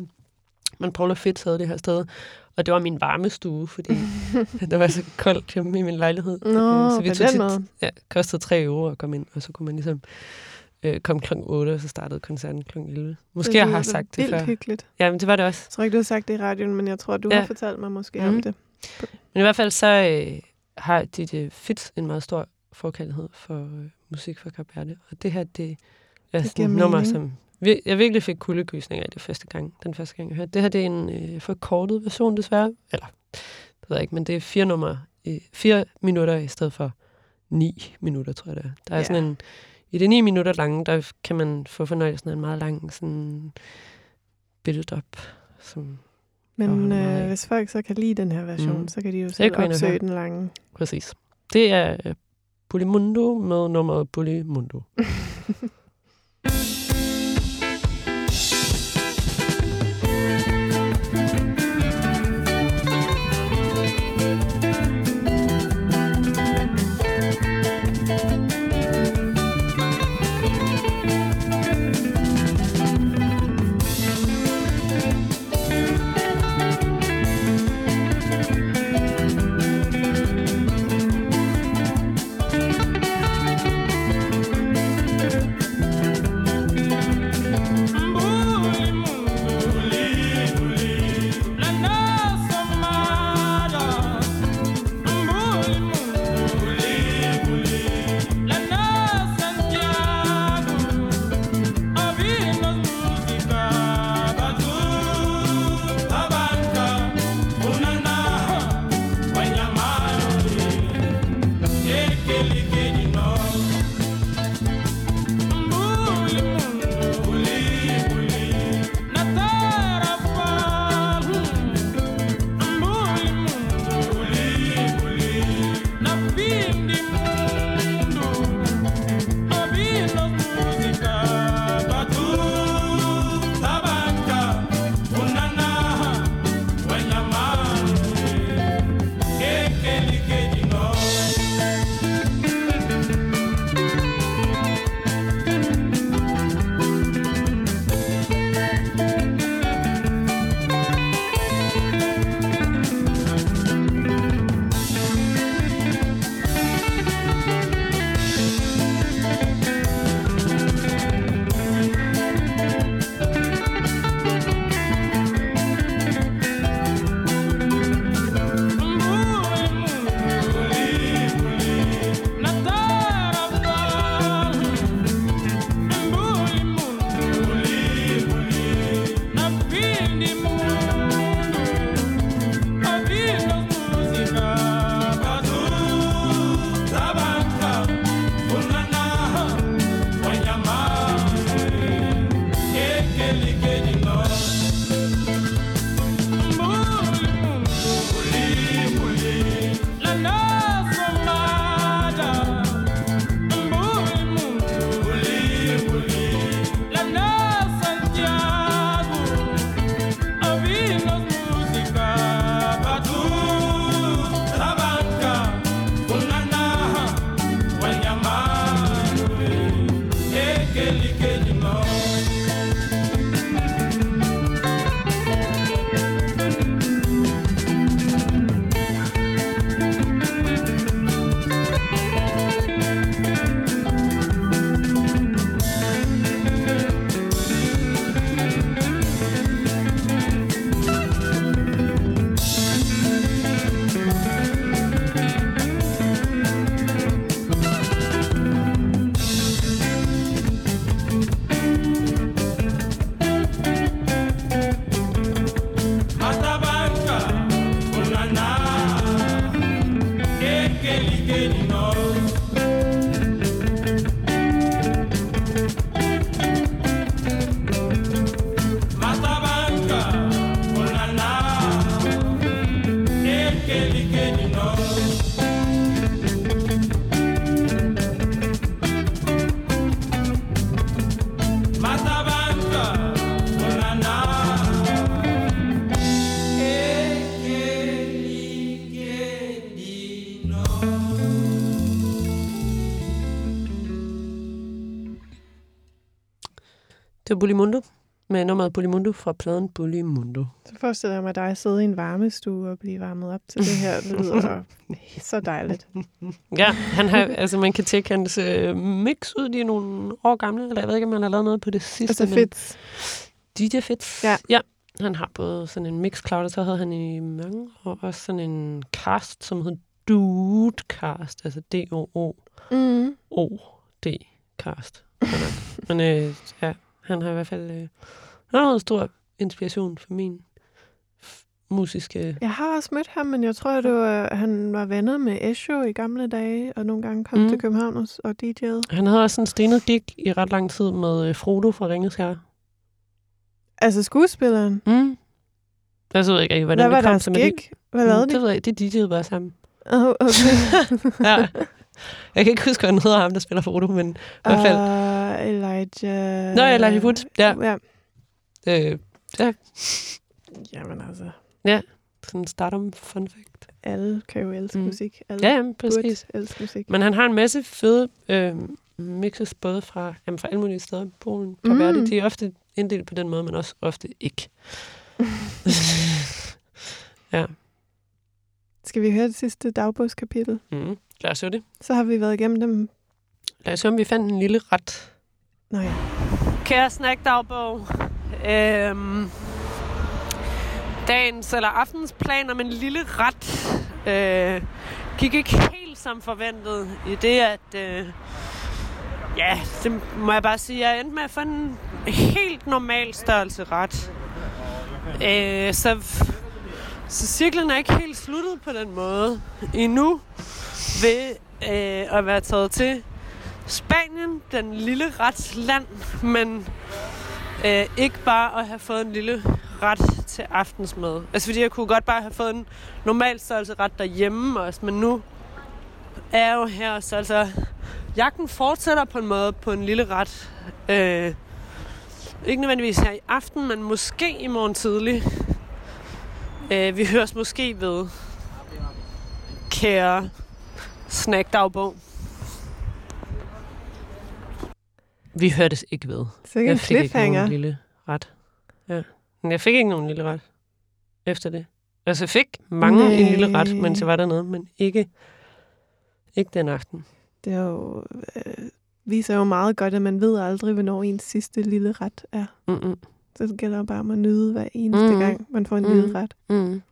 Men Paul og Fitz havde det her sted, og det var min varmestue, fordi der var så koldt hjemme i min lejlighed. Nå, så vi tog tit, ja, kostede tre euro at komme ind, og så kunne man ligesom øh, komme klokken otte, og så startede koncerten klokken elleve. Måske det, jeg har sagt det før. Det var hyggeligt. Ja, men det var det også. Jeg tror ikke, du har sagt det i radioen, men jeg tror, du ja. har fortalt mig måske mm. om det. Men i hvert fald så... Øh, har D J Fitz en meget stor forkærlighed for øh, musik fra Cap Verde. Og det her, det er sådan et nummer, som... Vi, jeg virkelig fik kuldegysninger i det første gang, den første gang, jeg hørte. Det her, det er en øh, forkortet version, desværre. Eller, det ved jeg ikke, men det er fire nummer, øh, fire minutter i stedet for ni minutter, tror jeg det er. Der er yeah. sådan en... I det ni minutter lange, der kan man få fornøjelsen af en meget lang sådan build-up, som... Men øh, hvis folk så kan lide den her version, mm. så kan de jo selv opsøge den lange. Præcis. Det er uh, Bulimundo med nummeret Bulimundo. Det var Bulimundo med nummeret Bulimundo fra pladen Bulimundo. Så forestiller jeg mig dig at sidde i en varmestue og blive varmet op til det her. Det lyder så dejligt. Ja, han har, altså man kan tjekke hans uh, mix ud. De er nogle år gamle, eller jeg ved ikke, om han har lavet noget på det sidste. Altså Fitz. D J Fitz. Ja. ja. Han har både sådan en mixcloud, og så havde han i mange år også sådan en cast, som hed Dudecast. Altså D O O O D-cast. Men øh, ja... Han har i hvert fald øh, noget stor inspiration for min f- musiske... Jeg har også mødt ham, men jeg tror, at det var, han var venner med Esho i gamle dage, og nogle gange kom mm. til København og, og D J'ede. Han havde også en stenet gig i ret lang tid med øh, Frodo fra Ringens Herre. Altså skuespilleren? Mm. Jeg ved ikke, hvordan det kom til med det. Hvad var deres gig? Hvad lavede de? Det D J'ede bare sammen. Oh, okay. ja. Jeg kan ikke huske, hvad han hedder ham, der spiller Frodo, men i hvert fald... Uh, Elijah... Nå, Elijah Wood, ja. Ja. Øh, ja. Jamen altså... Ja, sådan en stardom fun fact. Alle kan jo elske mm. musik. Alle ja, jamen, præcis. Elske musik. Men han har en masse fede øh, mixes, både fra, jamen, fra alle mulige steder. Polen, Cap Verde, mm. de er ofte inddelt på den måde, men også ofte ikke. ja. Skal vi høre det sidste dagbogskapitel? Mhm. Lad os det. Så har vi været igennem dem. Lad os se, om vi fandt en lille ret. Nå ja. Kære snackdagbog. Øhm, dagens eller aftens plan om en lille ret øh, gik ikke helt som forventet. I det, at... Øh, ja, det må jeg bare sige. Jeg endte med at få en helt normal størrelse ret. Øh, så... Så cirklen er ikke helt sluttet på den måde endnu ved øh, at være taget til Spanien, den lille rets land, men øh, ikke bare at have fået en lille ret til aftensmad. Altså fordi jeg kunne godt bare have fået en normal størrelse ret derhjemme også, men nu er jeg jo her, så altså jagten fortsætter på en måde på en lille ret. Øh, ikke nødvendigvis her i aften, men måske i morgen tidlig. Uh, vi høres måske ved, kære snackdagbog. Vi hørtes ikke ved. Sikke jeg fik ikke nogen lille ret. Ja. Men jeg fik ikke nogen lille ret efter det. Altså jeg fik mange Nej. en lille ret, mens jeg var dernede, men ikke, ikke den aften. Det er jo, øh, viser jo meget godt, at man ved aldrig, hvornår ens sidste lille ret er. Mm-mm. Så det gælder bare om at nyde hver eneste mm. gang, man får en mm. lille ret. Mm.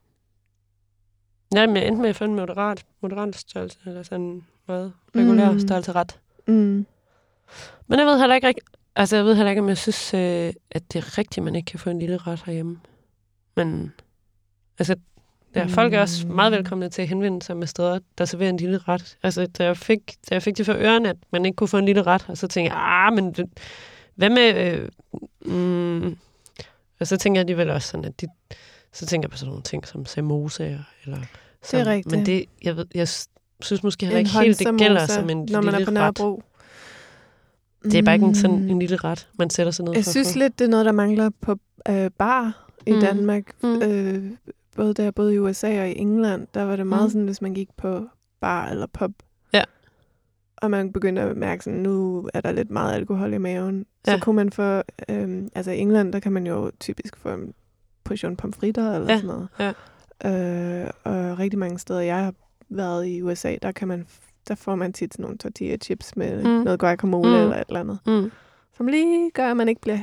Ja, men jeg endte med at få en moderat, moderat størrelse, eller sådan en meget regulær mm. størrelse ret. Mm. Men jeg ved heller ikke, altså jeg ved heller ikke, om jeg synes, at det er rigtigt, man ikke kan få en lille ret herhjemme. Men altså, der er mm. folk er også meget velkomne til at henvende sig med steder, der serverer en lille ret. Altså, da jeg fik, da jeg fik det for ørerne, at man ikke kunne få en lille ret, og så tænkte jeg, ah, men hvad med... Øh, mm, og så tænker jeg alligevel også sådan, at de, så tænker jeg på sådan nogle ting som samosa eller sådan. Det er rigtigt. Men det, jeg, ved, jeg synes måske heller ikke helt, det gælder som en lille ret. Når man er på Nørrebro. Det er bare ikke en, sådan en lille ret, man sætter sig ned for. Jeg synes lidt, det er noget, der mangler på øh, bar i mm. Danmark. Mm. Øh, både der, både i U S A og i England, der var det meget mm. sådan, hvis man gik på bar eller pub. Ja. Og man begyndte at mærke sådan, nu er der lidt meget alkohol i maven. Så ja. kunne man få, øhm, altså i England, der kan man jo typisk få en portion pomfritter eller ja. sådan noget. Ja. Øh, og rigtig mange steder, jeg har været i U S A, der kan man, der får man tit sådan nogle tortilla chips med mm. noget guacamole mm. eller et eller andet. Mm. Som lige gør, at man ikke bliver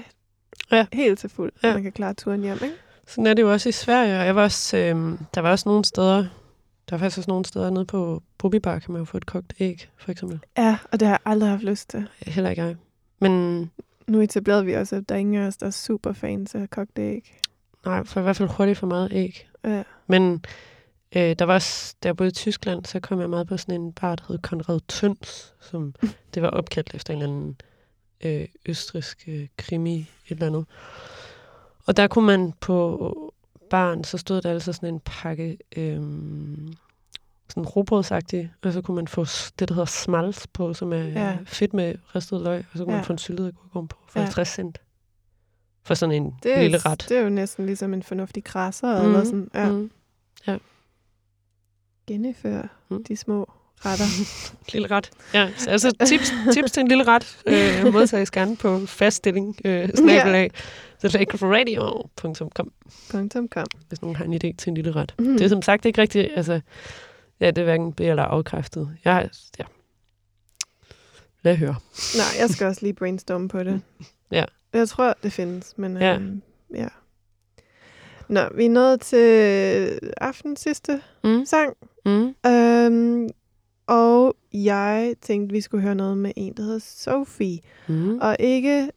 ja. helt så fuld, ja. man kan klare turen hjem, ikke? Sådan er det jo også i Sverige, og jeg var også, øhm, der var også nogle steder, der er faktisk også nogle steder nede på Brobybar, kan man jo få et kogt æg, for eksempel. Ja, og det har jeg aldrig haft lyst til. Heller ikke jeg. Men... Nu etablerede vi også, at der er ingen af os, der er superfans af kogt æg. Nej, for i hvert fald hurtigt for meget æg. Ja. Men Øh, der var også, da jeg boede i Tyskland, så kom jeg meget på sådan en bar, der hed Konrad Tøns, som det var opkaldt efter en eller anden øh, østrigsk øh, krimi, et eller andet. Og der kunne man på baren, så stod der altså sådan en pakke, øh, sådan råbrødsagtig, og så kunne man få det, der hedder smalz på, som er ja. fedt med ristet løg, og så kunne ja. man få en syltet agurk på for ja. halvtreds cent. For sådan en det lille ret. Det er jo næsten ligesom en fornuftig krasser, mm, eller sådan. Ja. Mm, ja. Gennemføre mm. de små retter. Lille ret. Ja, så, altså tips, tips til en lille ret. Øh, modtages gerne på Fast Stilling, øh, snabelag. Ja. the fake radio dot com Hvis nogen har en idé til en lille ret. Mm. Det er som sagt ikke rigtigt, altså, ja, det er hverken be- eller afkræftet. Jeg, ja. Lad høre. Nej, jeg skal også lige brainstorme på det. Ja. Jeg tror, det findes, men ja. Øhm, ja. Nå, vi er nået til aftenens sidste mm. sang. Mm. Øhm, og jeg tænkte, vi skulle høre noget med en, der hedder Sophie. Mm. Og ikke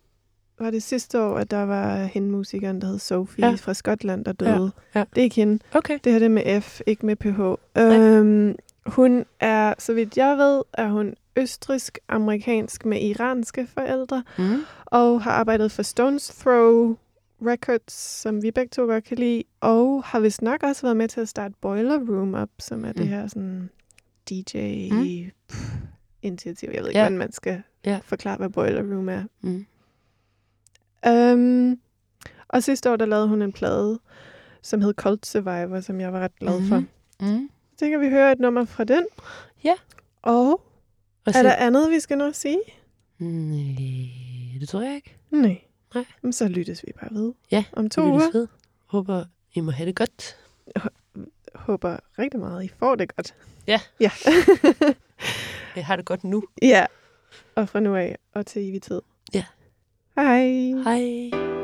var det sidste år, at der var hende musikeren, der hed Sophie ja. fra Skotland, der døde. Ja. Ja. Det er ikke hende. Okay. Det her det med F, ikke med P H. Øhm, hun er, så vidt jeg ved, er hun østrisk-amerikansk med iranske forældre, mm. og har arbejdet for Stones Throw Records, som vi begge to godt kan lide, og har vist nok også været med til at starte Boiler Room op, som er mm. det her sådan D J-initiativ. Mm. Jeg ved ikke, yeah. hvordan man skal yeah. forklare, hvad Boiler Room er. Mm. Um, og sidste år, der lavede hun en plade, som hed Cult Survivor, som jeg var ret glad for. Mm. Mm. Så tænker vi hører et nummer fra den. Ja. Yeah. Og er der andet, vi skal nå at sige? Nej, det tror jeg ikke. Nej. Nej. Men så lyttes vi bare ved. Ja, om to uger. Ved. Håber, I må have det godt. Håber rigtig meget, I får det godt. Ja. Ja. Jeg har det godt nu. Ja. Og fra nu af og til evig tid. Ja. Hej. Hej.